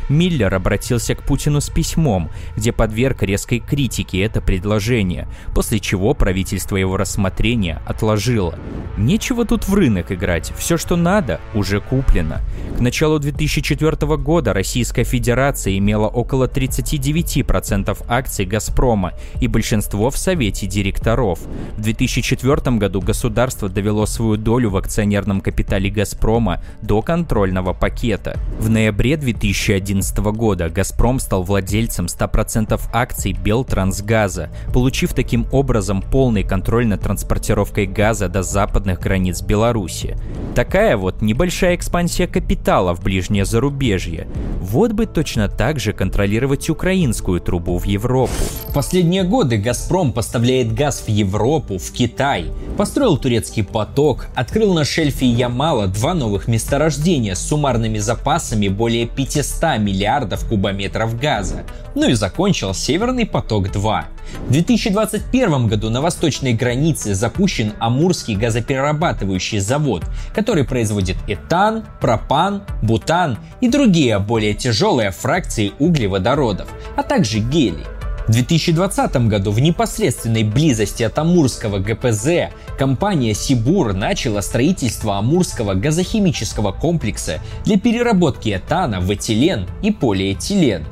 Миллер обратился к Путину с письмом, где подверг резкой критики это предложение, после чего правительство его рассмотрение отложило. Нечего тут в рынок играть, все, что надо, уже куплено. К началу 2004 года Российская Федерация имела около 39% акций «Газпрома» и большинство в Совете директоров. В 2004 году государство довело свою долю в акционерном капитале «Газпрома» до контрольного пакета. В ноябре 2011 года «Газпром» стал владельцем 100% акций Белтрансгаза, получив таким образом полный контроль над транспортировкой газа до западных границ Беларуси. Такая вот небольшая экспансия капитала в ближнее зарубежье. Вот бы точно так же контролировать украинскую трубу в Европу. В последние годы «Газпром» поставляет газ в Европу, в Китай, построил турецкий поток, открыл на шельфе Ямала 2 новых месторождения с суммарными запасами более 500 миллиардов кубометров газа, ну и закончил «Северный поток-2». В 2021 году на восточной границе запущен Амурский газоперерабатывающий завод, который производит этан, пропан, бутан и другие более тяжелые фракции углеводородов, а также гелий. В 2020 году в непосредственной близости от Амурского ГПЗ компания «Сибур» начала строительство Амурского газохимического комплекса для переработки этана в этилен и полиэтилен.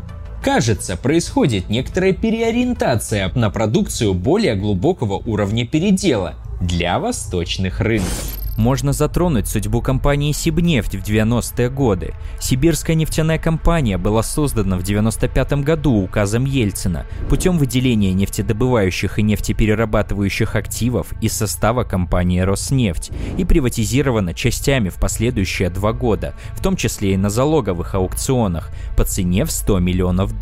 Кажется, происходит некоторая переориентация на продукцию более глубокого уровня передела для восточных рынков. Можно затронуть судьбу компании «Сибнефть» в 90-е годы. Сибирская нефтяная компания была создана в 1995 году указом Ельцина путем выделения нефтедобывающих и нефтеперерабатывающих активов из состава компании «Роснефть» и приватизирована частями в последующие 2 года, в том числе и на залоговых аукционах, по цене в $100 миллионов.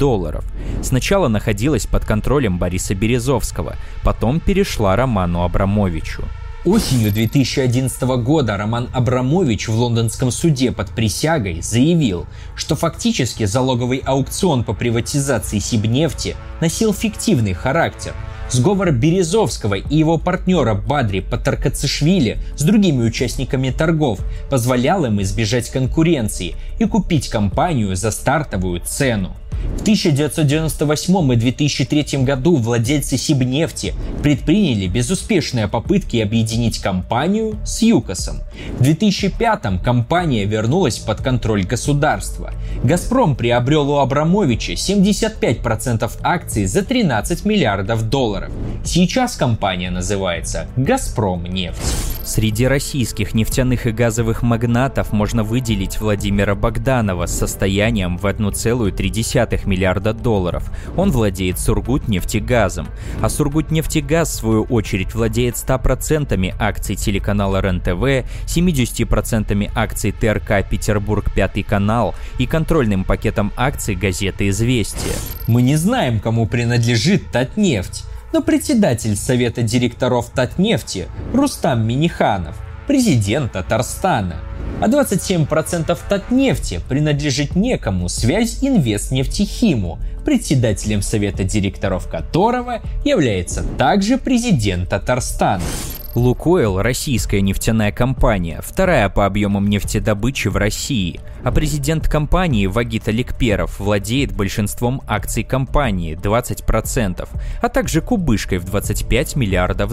Сначала находилась под контролем Бориса Березовского, потом перешла Роману Абрамовичу. Осенью 2011 года Роман Абрамович в лондонском суде под присягой заявил, что фактически залоговый аукцион по приватизации Сибнефти носил фиктивный характер. Сговор Березовского и его партнера Бадри Патаркацишвили с другими участниками торгов позволял им избежать конкуренции и купить компанию за стартовую цену. В 1998 и 2003 году владельцы Сибнефти предприняли безуспешные попытки объединить компанию с Юкосом. В 2005 компания вернулась под контроль государства. Газпром приобрел у Абрамовича 75% акций за $13 миллиардов. Сейчас компания называется «Газпромнефть». Среди российских нефтяных и газовых магнатов можно выделить Владимира Богданова с состоянием в $1,3 миллиарда. Он владеет Сургутнефтегазом. А Сургутнефтегаз, в свою очередь, владеет 100% акций телеканала РЕН-ТВ, 70% акций ТРК «Петербург 5 канал» и контрольным пакетом акций газеты «Известия». Мы не знаем, кому принадлежит Татнефть, но председатель Совета директоров Татнефти Рустам Миниханов, президент Татарстана. А 27% Татнефти принадлежит некому Связьинвестнефтехиму, председателем Совета директоров которого является также президент Татарстана. «Лукойл» — российская нефтяная компания, вторая по объемам нефтедобычи в России, а президент компании Вагит Алекперов владеет большинством акций компании – 20%, а также кубышкой в $25 миллиардов.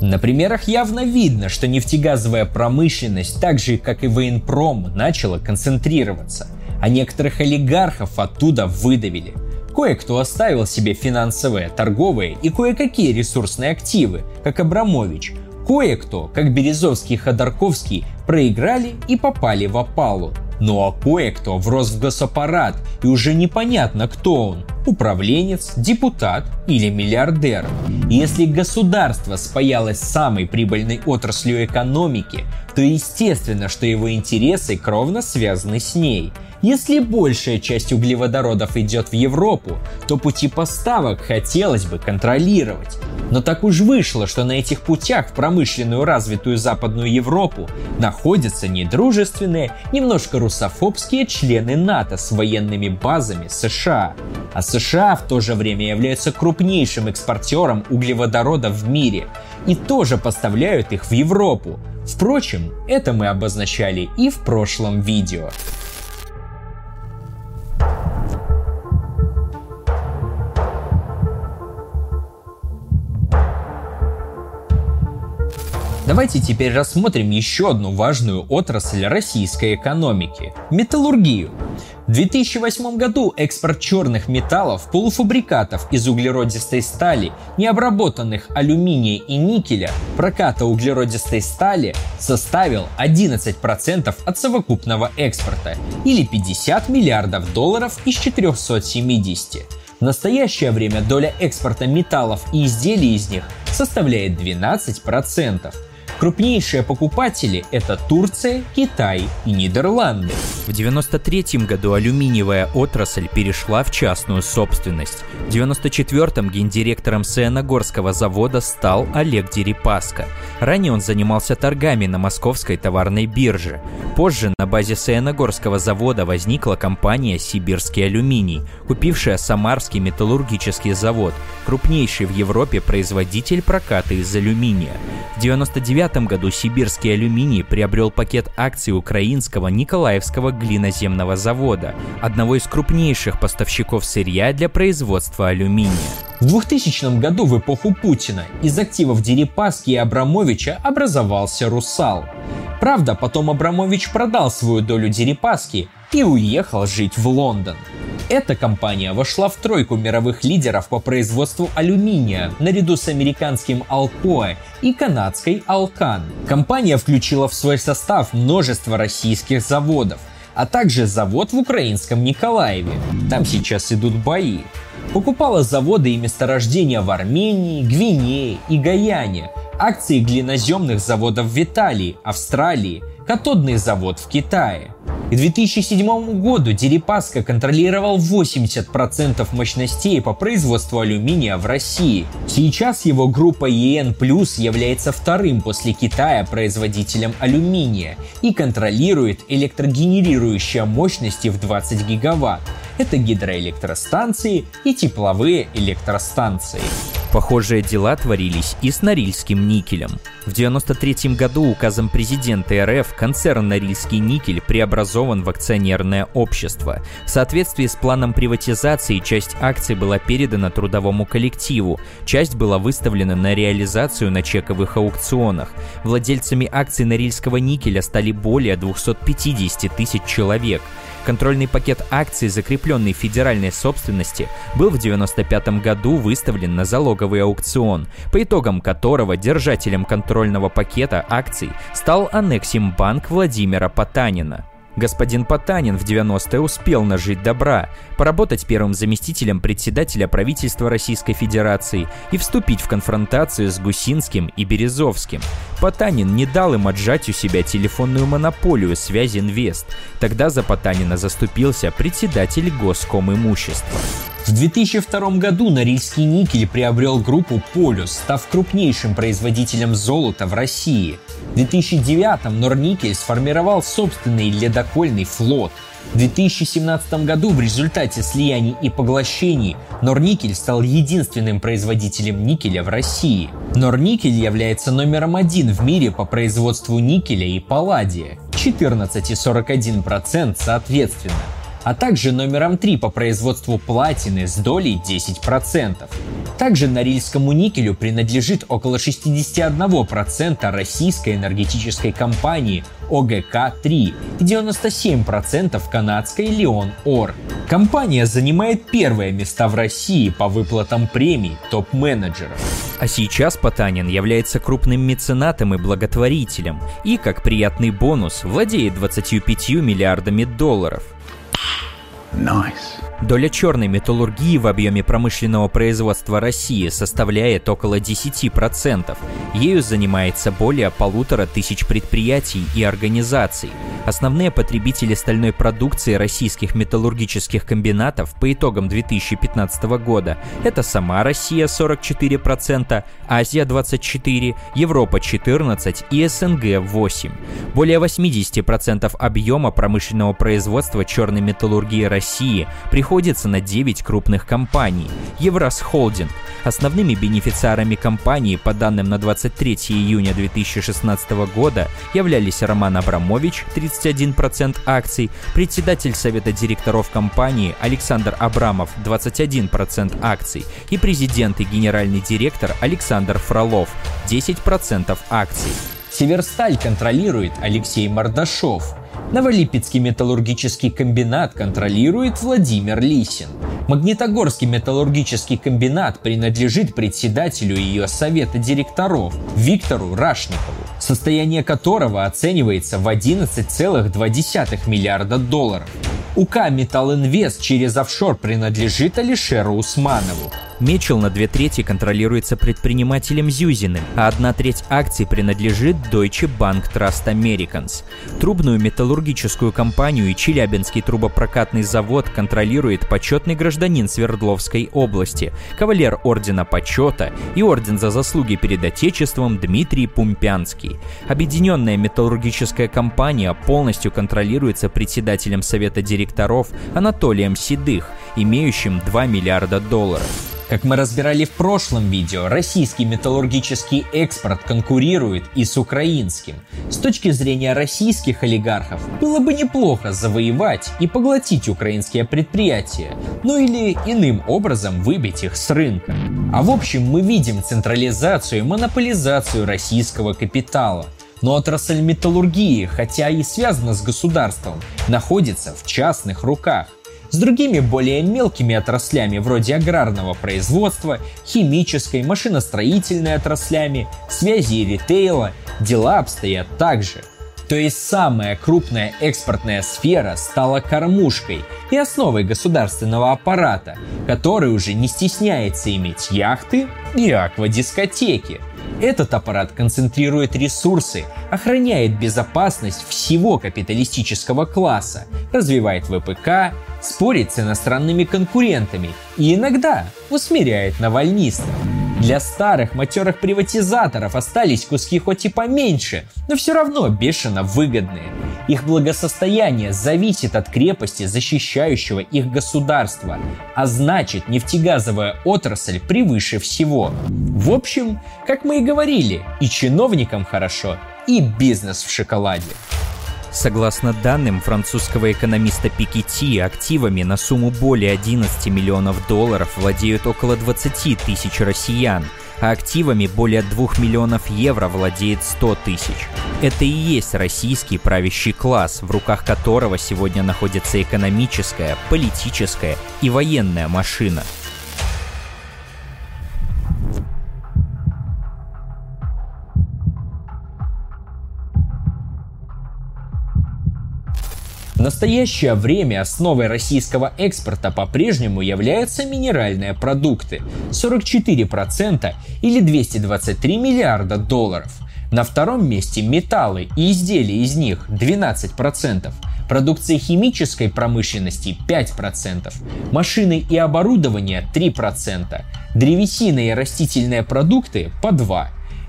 На примерах явно видно, что нефтегазовая промышленность, так же как и военпром, начала концентрироваться, а некоторых олигархов оттуда выдавили. Кое-кто оставил себе финансовые, торговые и кое-какие ресурсные активы, как Абрамович. Кое-кто, как Березовский и Ходорковский, проиграли и попали в опалу. Ну а кое-кто врос в госаппарат, и уже непонятно, кто он – управленец, депутат или миллиардер. И если государство спаялось с самой прибыльной отраслью экономики, то естественно, что его интересы кровно связаны с ней. Если большая часть углеводородов идет в Европу, то пути поставок хотелось бы контролировать. Но так уж вышло, что на этих путях в промышленную развитую Западную Европу находятся недружественные, немножко русофобские члены НАТО с военными базами США. А США в то же время являются крупнейшим экспортером углеводородов в мире и тоже поставляют их в Европу. Впрочем, это мы обозначали и в прошлом видео. Давайте теперь рассмотрим еще одну важную отрасль российской экономики – металлургию. В 2008 году экспорт черных металлов, полуфабрикатов из углеродистой стали, необработанных алюминия и никеля, проката углеродистой стали составил 11% от совокупного экспорта или $50 миллиардов из 470. В настоящее время доля экспорта металлов и изделий из них составляет 12%. Крупнейшие покупатели – это Турция, Китай и Нидерланды. В 1993 году алюминиевая отрасль перешла в частную собственность. В 1994 гендиректором Саяногорского завода стал Олег Дерипаска. Ранее он занимался торгами на Московской товарной бирже. Позже на базе Саяногорского завода возникла компания «Сибирский алюминий», купившая Самарский металлургический завод, крупнейший в Европе производитель проката из алюминия. В 1999 2005 году Сибирский алюминий приобрел пакет акций украинского Николаевского глиноземного завода, одного из крупнейших поставщиков сырья для производства алюминия. В 2000 году, в эпоху Путина, из активов Дерипаски и Абрамовича образовался «Русал». Правда, потом Абрамович продал свою долю Дерипаски и уехал жить в Лондон. Эта компания вошла в тройку мировых лидеров по производству алюминия наряду с американским «Алкоа» и канадской «Алкан». Компания включила в свой состав множество российских заводов, а также завод в украинском Николаеве. Там сейчас идут бои. Покупала заводы и месторождения в Армении, Гвинее и Гаяне, акции глиноземных заводов в Италии, Австралии, катодный завод в Китае. К 2007 году Дерипаска контролировал 80% мощностей по производству алюминия в России. Сейчас его группа ЕН+ является вторым после Китая производителем алюминия и контролирует электрогенерирующие мощности в 20 гигаватт. Это гидроэлектростанции и тепловые электростанции. Похожие дела творились и с Норильским никелем. В 1993 году указом президента РФ концерн Норильский никель преобразован в акционерное общество. В соответствии с планом приватизации часть акций была передана трудовому коллективу, часть была выставлена на реализацию на чековых аукционах. Владельцами акций Норильского никеля стали более 250 тысяч человек. Контрольный пакет акций, закрепленный в федеральной собственности, был в 1995 году выставлен на залоговый аукцион, по итогам которого держателем контрольного пакета акций стал ОНЭКСИМ банк Владимира Потанина. Господин Потанин в 90-е успел нажить добра, поработать первым заместителем председателя правительства Российской Федерации и вступить в конфронтацию с Гусинским и Березовским. Потанин не дал им отжать у себя телефонную монополию «Связинвест». Тогда за Потанина заступился председатель Госкомимущества. В 2002 году Норильский никель приобрел группу «Полюс», став крупнейшим производителем золота в России. В 2009 Норникель сформировал собственный ледокольный флот. В 2017 году в результате слияний и поглощений Норникель стал единственным производителем никеля в России. Норникель является номером 1 в мире по производству никеля и палладия – 14 и 41% соответственно, а также номером 3 по производству платины с долей 10%. Также Норильскому никелю принадлежит около 61% российской энергетической компании ОГК-3 и 97% канадской Леон-Ор. Компания занимает первые места в России по выплатам премий топ-менеджеров. А сейчас Потанин является крупным меценатом и благотворителем и, как приятный бонус, владеет 25 миллиардами долларов. Nice. Доля черной металлургии в объеме промышленного производства России составляет около 10%. Ею занимается более 1500 предприятий и организаций. Основные потребители стальной продукции российских металлургических комбинатов по итогам 2015 года – это сама Россия 44%, Азия 24%, Европа 14% и СНГ 8%. Более 80% объема промышленного производства черной металлургии России приходится на 9 крупных компаний. Евросхолдинг. Основными бенефициарами компании, по данным на 23 июня 2016 года, являлись Роман Абрамович, 31% акций, председатель совета директоров компании Александр Абрамов, 21% акций, и президент и генеральный директор Александр Фролов, 10% акций. Северсталь контролирует Алексей Мордашов. Новолипецкий металлургический комбинат контролирует Владимир Лисин. Магнитогорский металлургический комбинат принадлежит председателю ее совета директоров Виктору Рашникову, состояние которого оценивается в 11,2 миллиарда долларов. УК «Металлинвест» через офшор принадлежит Алишеру Усманову. Мечел на 2/3 контролируется предпринимателем Зюзиным, а 1/3 акций принадлежит Deutsche Bank Trust Americans. Трубную металлургическую компанию и Челябинский трубопрокатный завод контролирует почетный гражданин Свердловской области, кавалер Ордена Почета и Орден за заслуги перед Отечеством Дмитрий Пумпянский. Объединенная металлургическая компания полностью контролируется председателем Совета директоров Анатолием Седых, имеющим 2 миллиарда долларов. Как мы разбирали в прошлом видео, российский металлургический экспорт конкурирует и с украинским. С точки зрения российских олигархов, было бы неплохо завоевать и поглотить украинские предприятия, ну или иным образом выбить их с рынка. А в общем, мы видим централизацию и монополизацию российского капитала. Но отрасль металлургии, хотя и связана с государством, находится в частных руках. С другими более мелкими отраслями вроде аграрного производства, химической, машиностроительной отраслями, связи и ритейла дела обстоят так же. То есть самая крупная экспортная сфера стала кормушкой и основой государственного аппарата, который уже не стесняется иметь яхты и аквадискотеки. Этот аппарат концентрирует ресурсы, охраняет безопасность всего капиталистического класса, развивает ВПК, спорит с иностранными конкурентами и иногда усмиряет навальнистов. Для старых матерых приватизаторов остались куски хоть и поменьше, но все равно бешено выгодные. Их благосостояние зависит от крепости защищающего их государства, а значит, нефтегазовая отрасль превыше всего. В общем, как мы и говорили, и чиновникам хорошо, и бизнес в шоколаде. Согласно данным французского экономиста Пикетти, активами на сумму более 11 миллионов долларов владеют около 20 тысяч россиян, а активами более 2 миллионов евро владеет 100 тысяч. Это и есть российский правящий класс, в руках которого сегодня находится экономическая, политическая и военная машина. В настоящее время основой российского экспорта по-прежнему являются минеральные продукты – 44% или 223 миллиарда долларов. На втором месте металлы и изделия из них – 12%, продукция химической промышленности – 5%, машины и оборудование – 3%, древесина и растительные продукты – по 2%.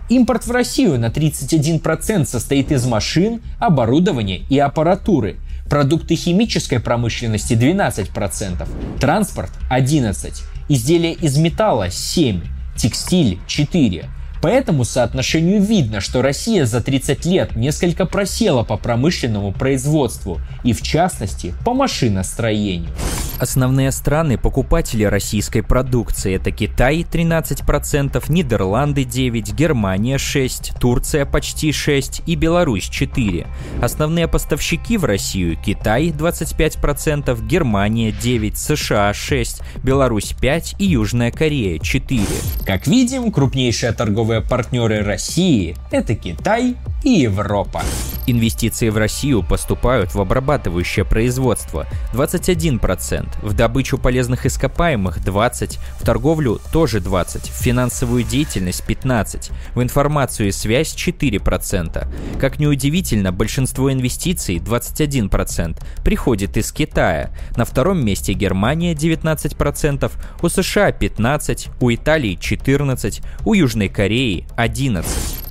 Импорт в Россию на 31% состоит из машин, оборудования и аппаратуры. Продукты химической промышленности 12%, транспорт 11%, изделия из металла 7%, текстиль 4%. По этому соотношению видно, что Россия за 30 лет несколько просела по промышленному производству и, в частности, по машиностроению. Основные страны – покупатели российской продукции. Это Китай 13%, Нидерланды 9%, Германия 6%, Турция почти 6% и Беларусь 4%. Основные поставщики в Россию – Китай 25%, Германия 9%, США 6%, Беларусь 5% и Южная Корея 4%. Как видим, крупнейшая торговая партнеры России – это Китай и Европа. Инвестиции в Россию поступают в обрабатывающее производство – 21%, в добычу полезных ископаемых – 20%, в торговлю – тоже 20%, в финансовую деятельность – 15%, в информацию и связь – 4%. Как ни удивительно, большинство инвестиций – 21% приходит из Китая, на втором месте Германия – 19%, у США – 15%, у Италии – 14%, у Южной Кореи – 11%.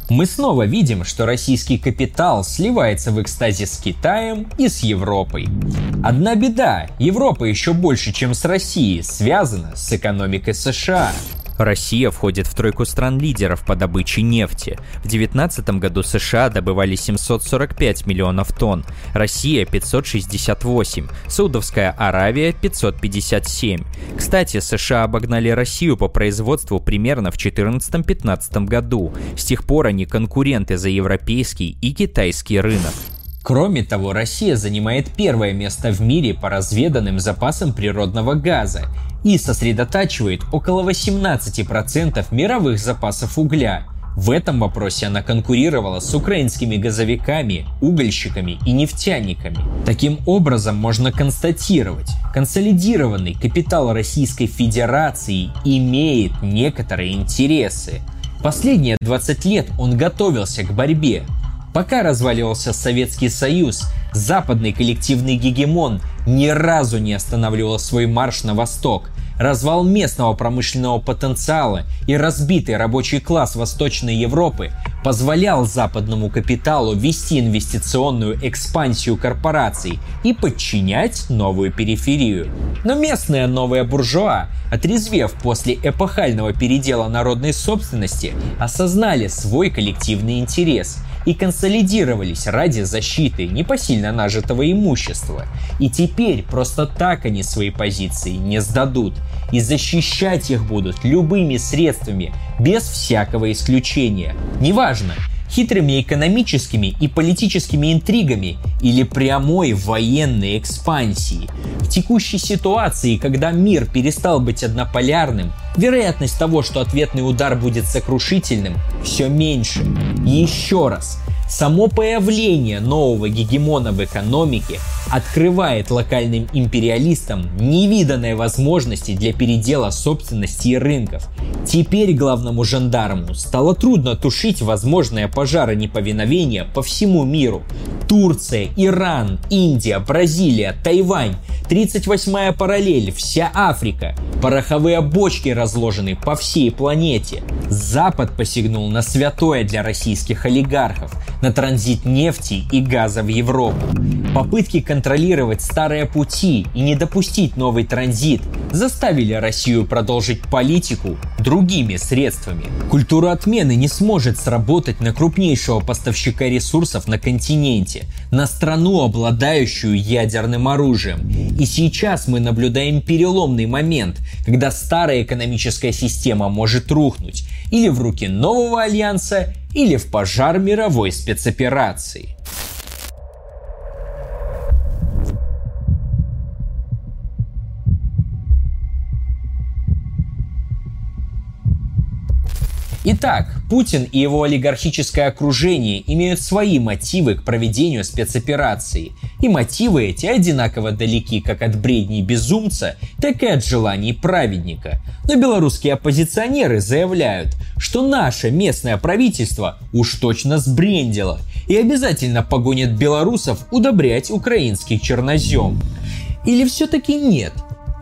Мы снова видим, что российский капитал сливается в экстазе с Китаем и с Европой. Одна беда – Европа еще больше, чем с Россией, связана с экономикой США. Россия входит в тройку стран-лидеров по добыче нефти. В 2019 году США добывали 745 миллионов тонн, Россия – 568, Саудовская Аравия – 557. Кстати, США обогнали Россию по производству примерно в 2014-2015 году. С тех пор они конкуренты за европейский и китайский рынок. Кроме того, Россия занимает первое место в мире по разведанным запасам природного газа и сосредотачивает около 18% мировых запасов угля. В этом вопросе она конкурировала с украинскими газовиками, угольщиками и нефтяниками. Таким образом, можно констатировать, консолидированный капитал Российской Федерации имеет некоторые интересы. Последние 20 лет он готовился к борьбе. Пока разваливался Советский Союз, западный коллективный гегемон ни разу не останавливал свой марш на восток, развал местного промышленного потенциала и разбитый рабочий класс Восточной Европы позволял западному капиталу вести инвестиционную экспансию корпораций и подчинять новую периферию. Но местная новая буржуа, отрезвев после эпохального передела народной собственности, осознали свой коллективный интерес и консолидировались ради защиты непосильно нажитого имущества. И теперь просто так они свои позиции не сдадут, и защищать их будут любыми средствами, без всякого исключения. Неважно, хитрыми экономическими и политическими интригами или прямой военной экспансией. В текущей ситуации, когда мир перестал быть однополярным, вероятность того, что ответный удар будет сокрушительным, все меньше. И еще раз, само появление нового гегемона в экономике открывает локальным империалистам невиданные возможности для передела собственности и рынков. Теперь главному жандарму стало трудно тушить возможные пожары неповиновения по всему миру. Турция, Иран, Индия, Бразилия, Тайвань, 38-я параллель, вся Африка. Пороховые бочки разложены по всей планете. Запад посягнул на святое для российских олигархов, на транзит нефти и газа в Европу. Попытки контролировать старые пути и не допустить новый транзит заставили Россию продолжить политику другими средствами. Культура отмены не сможет сработать на крупнейшего поставщика ресурсов на континенте, на страну, обладающую ядерным оружием. И сейчас мы наблюдаем переломный момент, когда старая экономическая система может рухнуть или в руки нового альянса, или в пожар мировой спецоперации. Итак, Путин и его олигархическое окружение имеют свои мотивы к проведению спецоперации. И мотивы эти одинаково далеки как от бредней безумца, так и от желаний праведника. Но белорусские оппозиционеры заявляют, что наше местное правительство уж точно сбрендило и обязательно погонит белорусов удобрять украинский чернозем. Или все-таки нет?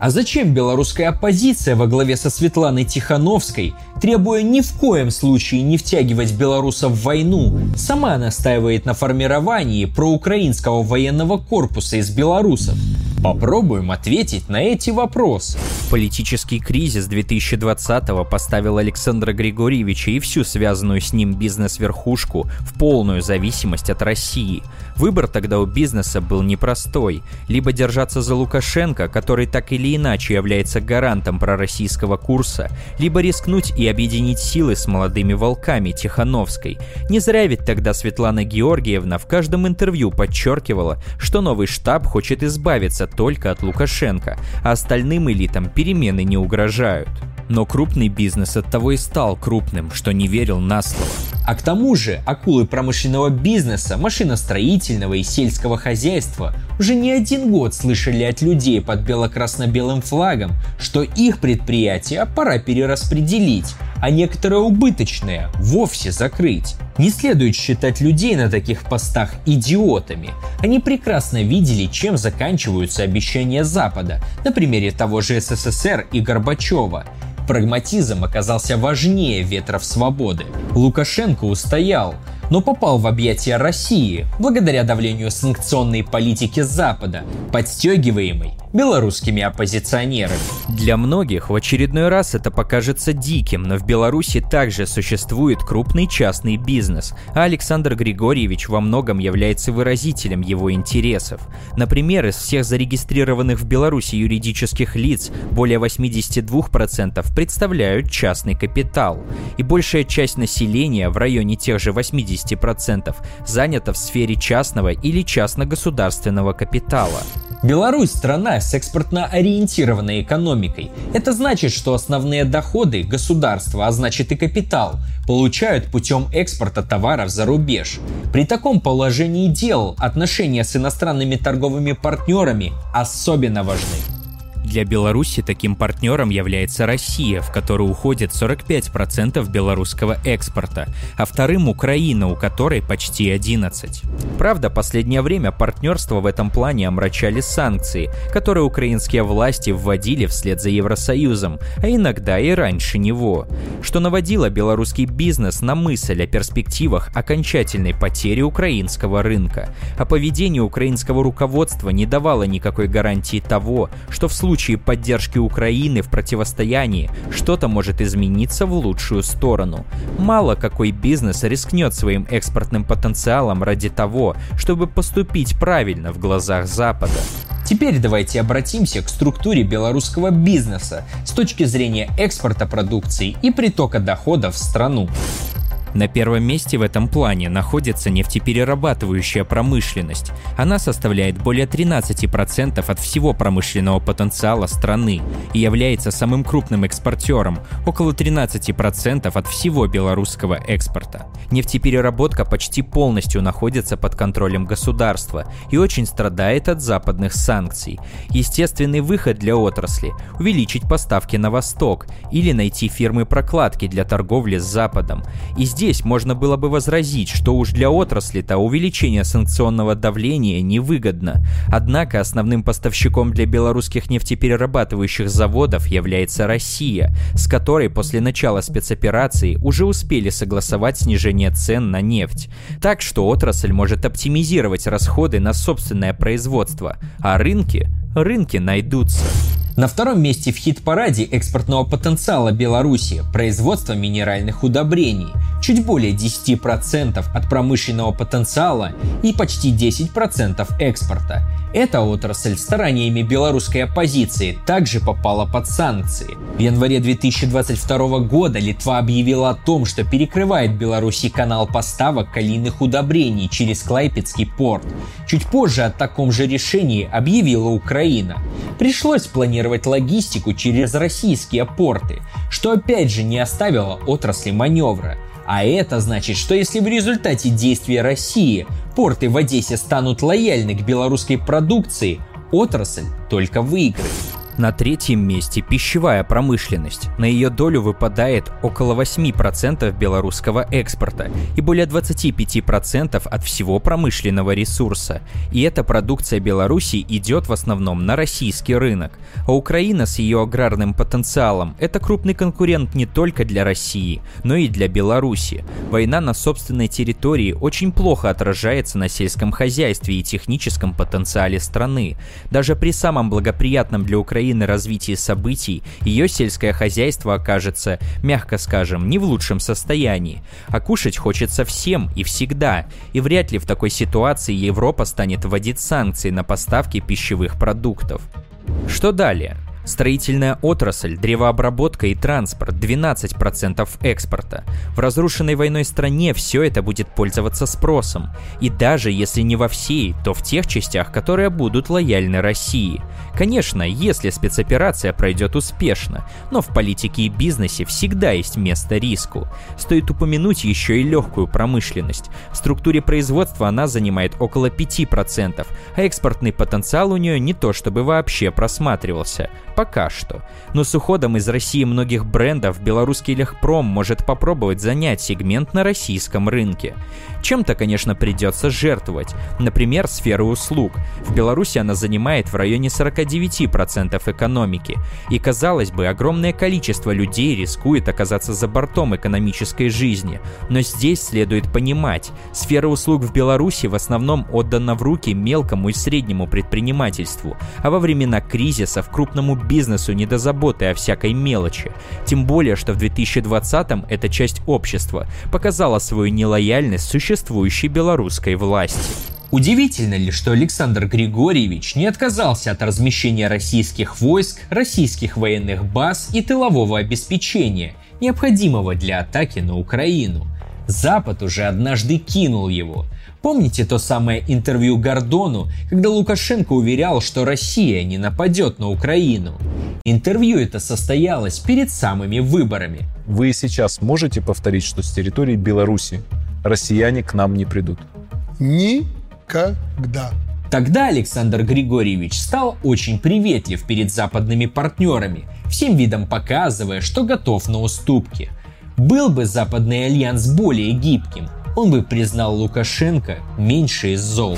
А зачем белорусская оппозиция во главе со Светланой Тихановской, требуя ни в коем случае не втягивать белорусов в войну, сама настаивает на формировании проукраинского военного корпуса из белорусов? Попробуем ответить на эти вопросы. Политический кризис 2020-го поставил Александра Григорьевича и всю связанную с ним бизнес-верхушку в полную зависимость от России. Выбор тогда у бизнеса был непростой. Либо держаться за Лукашенко, который так или иначе является гарантом пророссийского курса, либо рискнуть и объединить силы с молодыми волками Тихановской. Не зря ведь тогда Светлана Георгиевна в каждом интервью подчеркивала, что новый штаб хочет избавиться только от Лукашенко, а остальным элитам перемены не угрожают. Но крупный бизнес оттого и стал крупным, что не верил на слово. А к тому же акулы промышленного бизнеса, машиностроительного и сельского хозяйства уже не один год слышали от людей под бело-красно-белым флагом, что их предприятия пора перераспределить, а некоторые убыточные вовсе закрыть. Не следует считать людей на таких постах идиотами. Они прекрасно видели, чем заканчиваются обещания Запада, на примере того же СССР и Горбачева. Прагматизм оказался важнее ветров свободы. Лукашенко устоял, но попал в объятия России благодаря давлению санкционной политики Запада, подстегиваемой белорусскими оппозиционерами. Для многих в очередной раз это покажется диким, но в Беларуси также существует крупный частный бизнес, а Александр Григорьевич во многом является выразителем его интересов. Например, из всех зарегистрированных в Беларуси юридических лиц более 82% представляют частный капитал, и большая часть населения в районе тех же 80% занята в сфере частного или частно-государственного капитала. Беларусь – страна с экспортно-ориентированной экономикой. Это значит, что основные доходы государства, а значит и капитал, получают путем экспорта товаров за рубеж. При таком положении дел отношения с иностранными торговыми партнерами особенно важны. Для Беларуси таким партнером является Россия, в которую уходит 45% белорусского экспорта, а вторым — Украина, у которой почти 11%. Правда, последнее время партнерство в этом плане омрачали санкции, которые украинские власти вводили вслед за Евросоюзом, а иногда и раньше него, что наводило белорусский бизнес на мысль о перспективах окончательной потери украинского рынка. А поведение украинского руководства не давало никакой гарантии того, что в случае поддержки Украины в противостоянии что-то может измениться в лучшую сторону. Мало какой бизнес рискнет своим экспортным потенциалом ради того, чтобы поступить правильно в глазах Запада. Теперь давайте обратимся к структуре белорусского бизнеса с точки зрения экспорта продукции и притока доходов в страну. На первом месте в этом плане находится нефтеперерабатывающая промышленность. Она составляет более 13% от всего промышленного потенциала страны и является самым крупным экспортером – около 13% от всего белорусского экспорта. Нефтепереработка почти полностью находится под контролем государства и очень страдает от западных санкций. Естественный выход для отрасли – увеличить поставки на восток или найти фирмы-прокладки для торговли с Западом. И здесь можно было бы возразить, что уж для отрасли-то увеличение санкционного давления невыгодно. Однако основным поставщиком для белорусских нефтеперерабатывающих заводов является Россия, с которой после начала спецоперации уже успели согласовать снижение цен на нефть. Так что отрасль может оптимизировать расходы на собственное производство, а рынки найдутся. На втором месте в хит-параде экспортного потенциала Беларуси – производство минеральных удобрений. Чуть более 10% от промышленного потенциала и почти 10% экспорта. Эта отрасль стараниями белорусской оппозиции также попала под санкции. В январе 2022 года Литва объявила о том, что перекрывает Беларуси канал поставок калийных удобрений через Клайпедский порт. Чуть позже о таком же решении объявила Украина. Пришлось планировать логистику через российские порты, что опять же не оставило отрасли маневра. А это значит, что если в результате действия России порты в Одессе станут лояльны к белорусской продукции, отрасль только выиграет. На третьем месте пищевая промышленность. На ее долю выпадает около 8% белорусского экспорта и более 25% от всего промышленного ресурса. И эта продукция Беларуси идет в основном на российский рынок. А Украина с ее аграрным потенциалом – это крупный конкурент не только для России, но и для Беларуси. Война на собственной территории очень плохо отражается на сельском хозяйстве и техническом потенциале страны. Даже при самом благоприятном для Украины развитии событий, ее сельское хозяйство окажется, мягко скажем, не в лучшем состоянии. А кушать хочется всем и всегда. И вряд ли в такой ситуации Европа станет вводить санкции на поставки пищевых продуктов. Что далее? Строительная отрасль, древообработка и транспорт – 12% экспорта. В разрушенной войной стране все это будет пользоваться спросом. И даже если не во всей, то в тех частях, которые будут лояльны России. Конечно, если спецоперация пройдет успешно, но в политике и бизнесе всегда есть место риску. Стоит упомянуть еще и легкую промышленность. В структуре производства она занимает около 5%, а экспортный потенциал у нее не то чтобы вообще просматривался. Пока что. Но с уходом из России многих брендов белорусский легпром может попробовать занять сегмент на российском рынке. Чем-то, конечно, придется жертвовать. Например, сферу услуг. В Беларуси она занимает в районе 49% экономики. И, казалось бы, огромное количество людей рискует оказаться за бортом экономической жизни. Но здесь следует понимать, сфера услуг в Беларуси в основном отдана в руки мелкому и среднему предпринимательству, а во времена кризиса в крупному бизнесу не до заботы о всякой мелочи. Тем более, что в 2020-м эта часть общества показала свою нелояльность существующей белорусской власти. Удивительно ли, что Александр Григорьевич не отказался от размещения российских войск, российских военных баз и тылового обеспечения, необходимого для атаки на Украину? Запад уже однажды кинул его. Помните то самое интервью Гордону, когда Лукашенко уверял, что Россия не нападет на Украину? Интервью это состоялось перед самыми выборами. Вы сейчас можете повторить, что с территории Беларуси россияне к нам не придут? Никогда. Тогда Александр Григорьевич стал очень приветлив перед западными партнерами, всем видом показывая, что готов на уступки. Был бы западный альянс более гибким, он бы признал Лукашенко меньше из зол.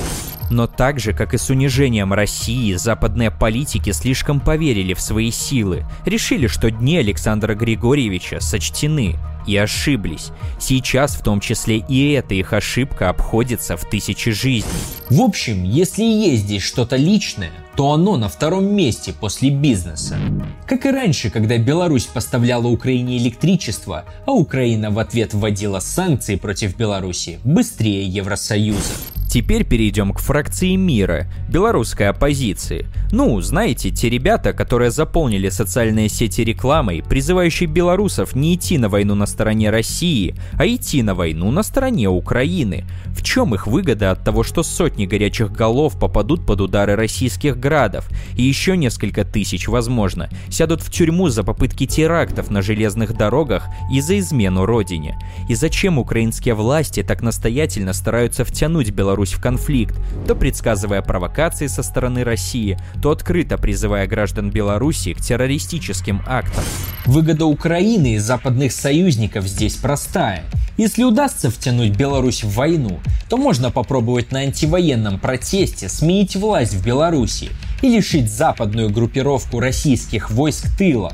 Но так же, как и с унижением России, западные политики слишком поверили в свои силы, решили, что дни Александра Григорьевича сочтены, и ошиблись. Сейчас в том числе и эта их ошибка обходится в тысячи жизней. В общем, если и есть здесь что-то личное, то оно на втором месте после бизнеса. Как и раньше, когда Беларусь поставляла Украине электричество, а Украина в ответ вводила санкции против Беларуси быстрее Евросоюза. Теперь перейдем к фракции мира, белорусской оппозиции. Ну, знаете, те ребята, которые заполнили социальные сети рекламой, призывающей белорусов не идти на войну на стороне России, а идти на войну на стороне Украины. В чем их выгода от того, что сотни горячих голов попадут под удары российских градов, и еще несколько тысяч, возможно, сядут в тюрьму за попытки терактов на железных дорогах и за измену родине? И зачем украинские власти так настоятельно стараются втянуть Беларусь в конфликт, то предсказывая провокации со стороны России, то открыто призывая граждан Беларуси к террористическим актам? Выгода Украины и западных союзников здесь простая. Если удастся втянуть Беларусь в войну, то можно попробовать на антивоенном протесте сменить власть в Беларуси и лишить западную группировку российских войск тыла.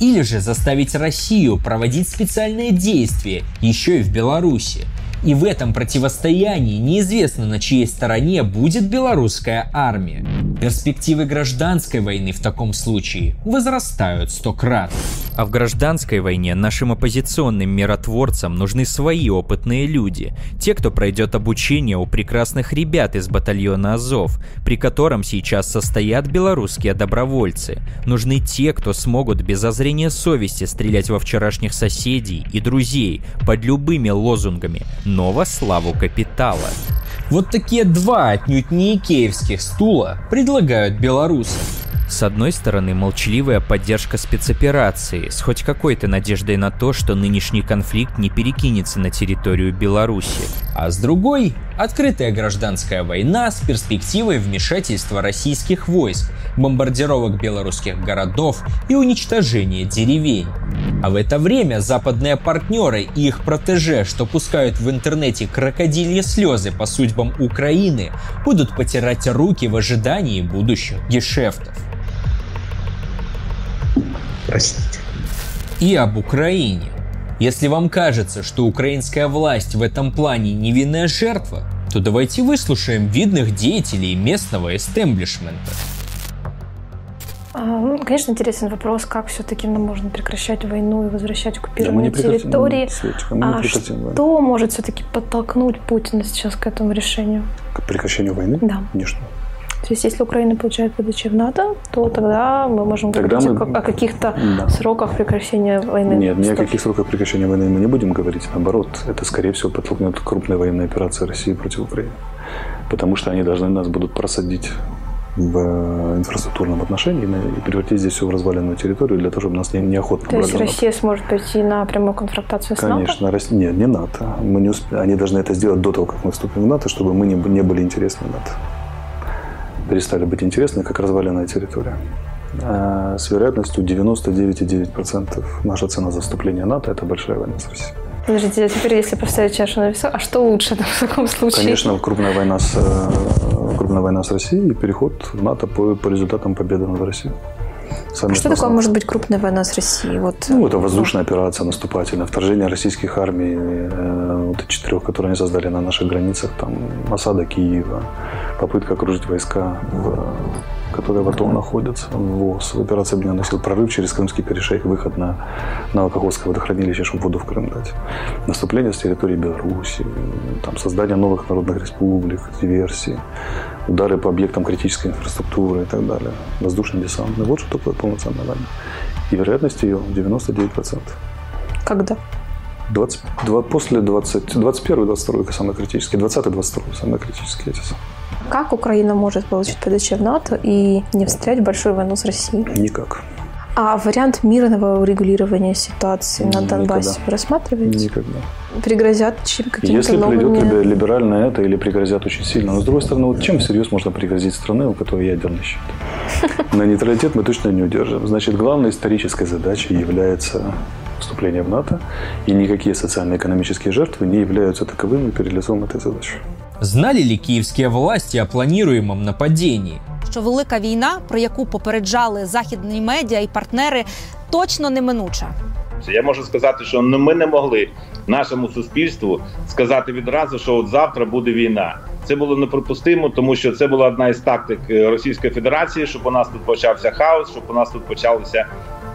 Или же заставить Россию проводить специальные действия еще и в Беларуси. И в этом противостоянии неизвестно, на чьей стороне будет белорусская армия. Перспективы гражданской войны в таком случае возрастают 100-кратно. А в гражданской войне нашим оппозиционным миротворцам нужны свои опытные люди. Те, кто пройдет обучение у прекрасных ребят из батальона Азов, при котором сейчас состоят белорусские добровольцы. Нужны те, кто смогут без озрения совести стрелять во вчерашних соседей и друзей под любыми лозунгами, но во славу капитала. Вот такие два отнюдь не икеевских стула предлагают белорусам. С одной стороны, молчаливая поддержка спецоперации, с хоть какой-то надеждой на то, что нынешний конфликт не перекинется на территорию Беларуси. А с другой – открытая гражданская война с перспективой вмешательства российских войск, бомбардировок белорусских городов и уничтожения деревень. А в это время западные партнеры и их протеже, что пускают в интернете крокодильи слезы по судьбам Украины, будут потирать руки в ожидании будущих гешефтов. Простите. И об Украине. Если вам кажется, что украинская власть в этом плане невинная жертва, то давайте выслушаем видных деятелей местного эстеблишмента. Конечно, интересен вопрос, как все-таки нам можно прекращать войну и возвращать оккупированные территории. Что может все-таки подтолкнуть Путина сейчас к этому решению? К прекращению войны? Да. Ничто. То есть, если Украина получает подачи в НАТО, то тогда мы можем говорить о каких-то сроках прекращения войны. Нет, ни о каких сроках прекращения войны мы не будем говорить. Наоборот, это, скорее всего, подтолкнет к крупной военной операции России против Украины. Потому что они должны нас будут просадить в инфраструктурном отношении и превратить здесь все в разваленную территорию для того, чтобы нас неохотно брали. То есть Россия сможет пойти на прямую конфронтацию с НАТО? Конечно, нет, не НАТО. Они должны это сделать до того, как мы вступим в НАТО, чтобы мы не были интересны НАТО. Перестали быть интересны, как разваленная территория. А с вероятностью 99,9% наша цена за вступление НАТО – это большая война с Россией. Подождите, а теперь, если поставить чашу на весах, а что лучше в таком случае? Конечно, крупная война с Россией и переход в НАТО по результатам победы над Россией. А что такое может быть крупная война с Россией? Это воздушная операция наступательная, вторжение российских армий, четырех, которые они создали на наших границах, осада Киева, попытка окружить войска, которые в АТО находятся, в операции объединенных сил, прорыв через Крымский перешейк, выход на Новокаховское водохранилище, чтобы воду в Крым дать, наступление с территории Беларуси, создание новых народных республик, диверсии, удары по объектам критической инфраструктуры и так далее, воздушный десант. Вот что такое полноценная война. И вероятность ее 99%. Когда? После 21-22 самые критические, 20-22 самые критические. Как Украина может получить ПДЧ в НАТО и не встрять в большую войну с Россией? Никак. А вариант мирного урегулирования ситуации на Донбассе рассматриваете? Никогда. Пригрозят чем какие-то новыми... Если придет либеральное это или пригрозят очень сильно. Но с другой стороны, вот чем всерьез можно пригрозить страны, у которой ядерный щит? На нейтралитет мы точно не удержим. Значит, главной исторической задачей является вступление в НАТО. И никакие социально-экономические жертвы не являются таковыми перед лицом этой задачи. Знали ли киевские власти о планируемом нападении? Що велика війна, про яку попереджали західні медіа і партнери, точно неминуча. Я можу сказати, що ми не могли нашому суспільству сказати відразу, що от завтра буде війна. Це було неприпустимо, тому що це була одна із тактик Російської Федерації, щоб у нас тут почався хаос, щоб у нас тут почалися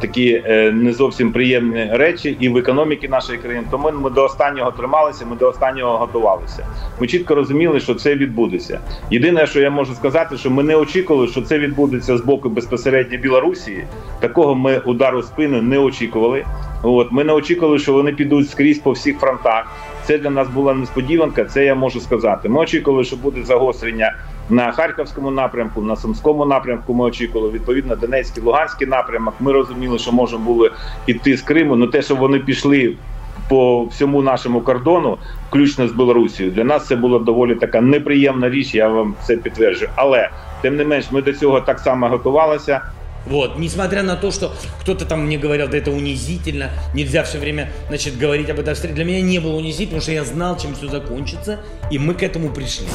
такі не зовсім приємні речі і в економіці нашої країни. Тому ми до останнього трималися, ми до останнього готувалися. Ми чітко розуміли, що це відбудеться. Єдине, що я можу сказати, що ми не очікували, що це відбудеться з боку безпосередньо Білорусі. Такого ми удару в спину не очікували. От, ми не очікували, що вони підуть скрізь по всіх фронтах. Це для нас була несподіванка, це я можу сказати. Ми очікували, що буде загострення на Харківському напрямку, на Сумському напрямку, ми очікували, відповідно, Донецький, Луганський напрямок. Ми розуміли, що можемо було йти з Криму, але те, що вони пішли по всьому нашому кордону, включно з Білорусією, для нас це була доволі така неприємна річ, я вам це підтверджую. Але, тим не менш, ми до цього так само готувалися. Вот, несмотря на то, что кто-то там мне говорил, да это унизительно, нельзя все время, значит, говорить об этой встрече. Для меня не было унизительно, потому что я знал, чем все закончится, и мы к этому пришли.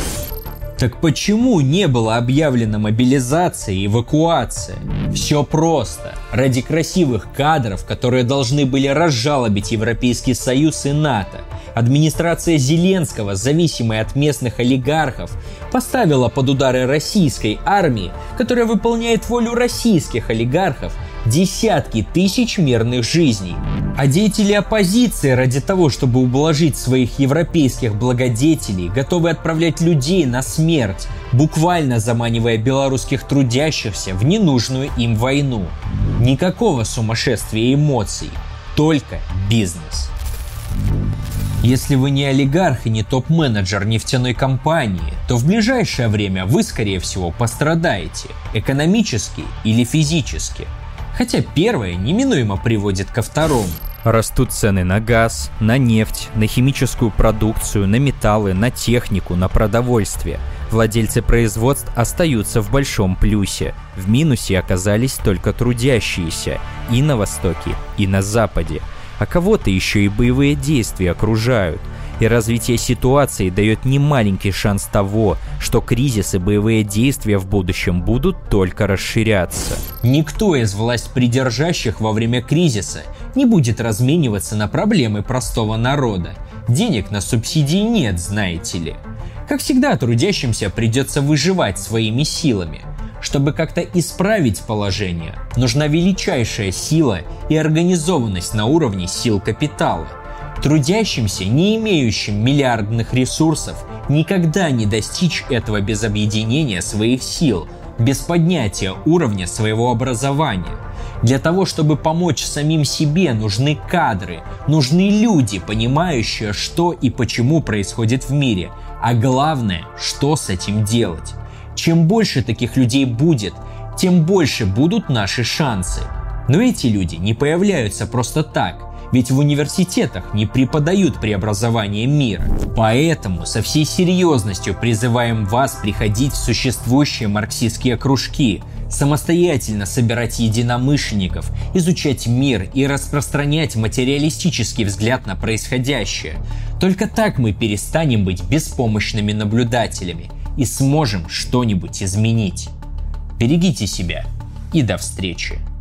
Так почему не было объявлено мобилизация и эвакуация? Все просто. Ради красивых кадров, которые должны были разжалобить Европейский Союз и НАТО, администрация Зеленского, зависимая от местных олигархов, поставила под удары российской армии, которая выполняет волю российских олигархов, десятки тысяч мирных жизней. А деятели оппозиции ради того, чтобы ублажить своих европейских благодетелей, готовы отправлять людей на смерть, буквально заманивая белорусских трудящихся в ненужную им войну. Никакого сумасшествия эмоций, только бизнес. Если вы не олигарх и не топ-менеджер нефтяной компании, то в ближайшее время вы, скорее всего, пострадаете экономически или физически. Хотя первое неминуемо приводит ко второму. Растут цены на газ, на нефть, на химическую продукцию, на металлы, на технику, на продовольствие. Владельцы производств остаются в большом плюсе. В минусе оказались только трудящиеся и на Востоке, и на Западе. А кого-то еще и боевые действия окружают. И развитие ситуации дает немаленький шанс того, что кризис и боевые действия в будущем будут только расширяться. Никто из власть придержащих во время кризиса не будет размениваться на проблемы простого народа. Денег на субсидии нет, знаете ли. Как всегда, трудящимся придется выживать своими силами. Чтобы как-то исправить положение, нужна величайшая сила и организованность на уровне сил капитала. Трудящимся, не имеющим миллиардных ресурсов, никогда не достичь этого без объединения своих сил, без поднятия уровня своего образования. Для того, чтобы помочь самим себе, нужны кадры, нужны люди, понимающие, что и почему происходит в мире, а главное, что с этим делать. Чем больше таких людей будет, тем больше будут наши шансы. Но эти люди не появляются просто так, ведь в университетах не преподают преобразование мира. Поэтому со всей серьезностью призываем вас приходить в существующие марксистские кружки, самостоятельно собирать единомышленников, изучать мир и распространять материалистический взгляд на происходящее. Только так мы перестанем быть беспомощными наблюдателями и сможем что-нибудь изменить. Берегите себя и до встречи!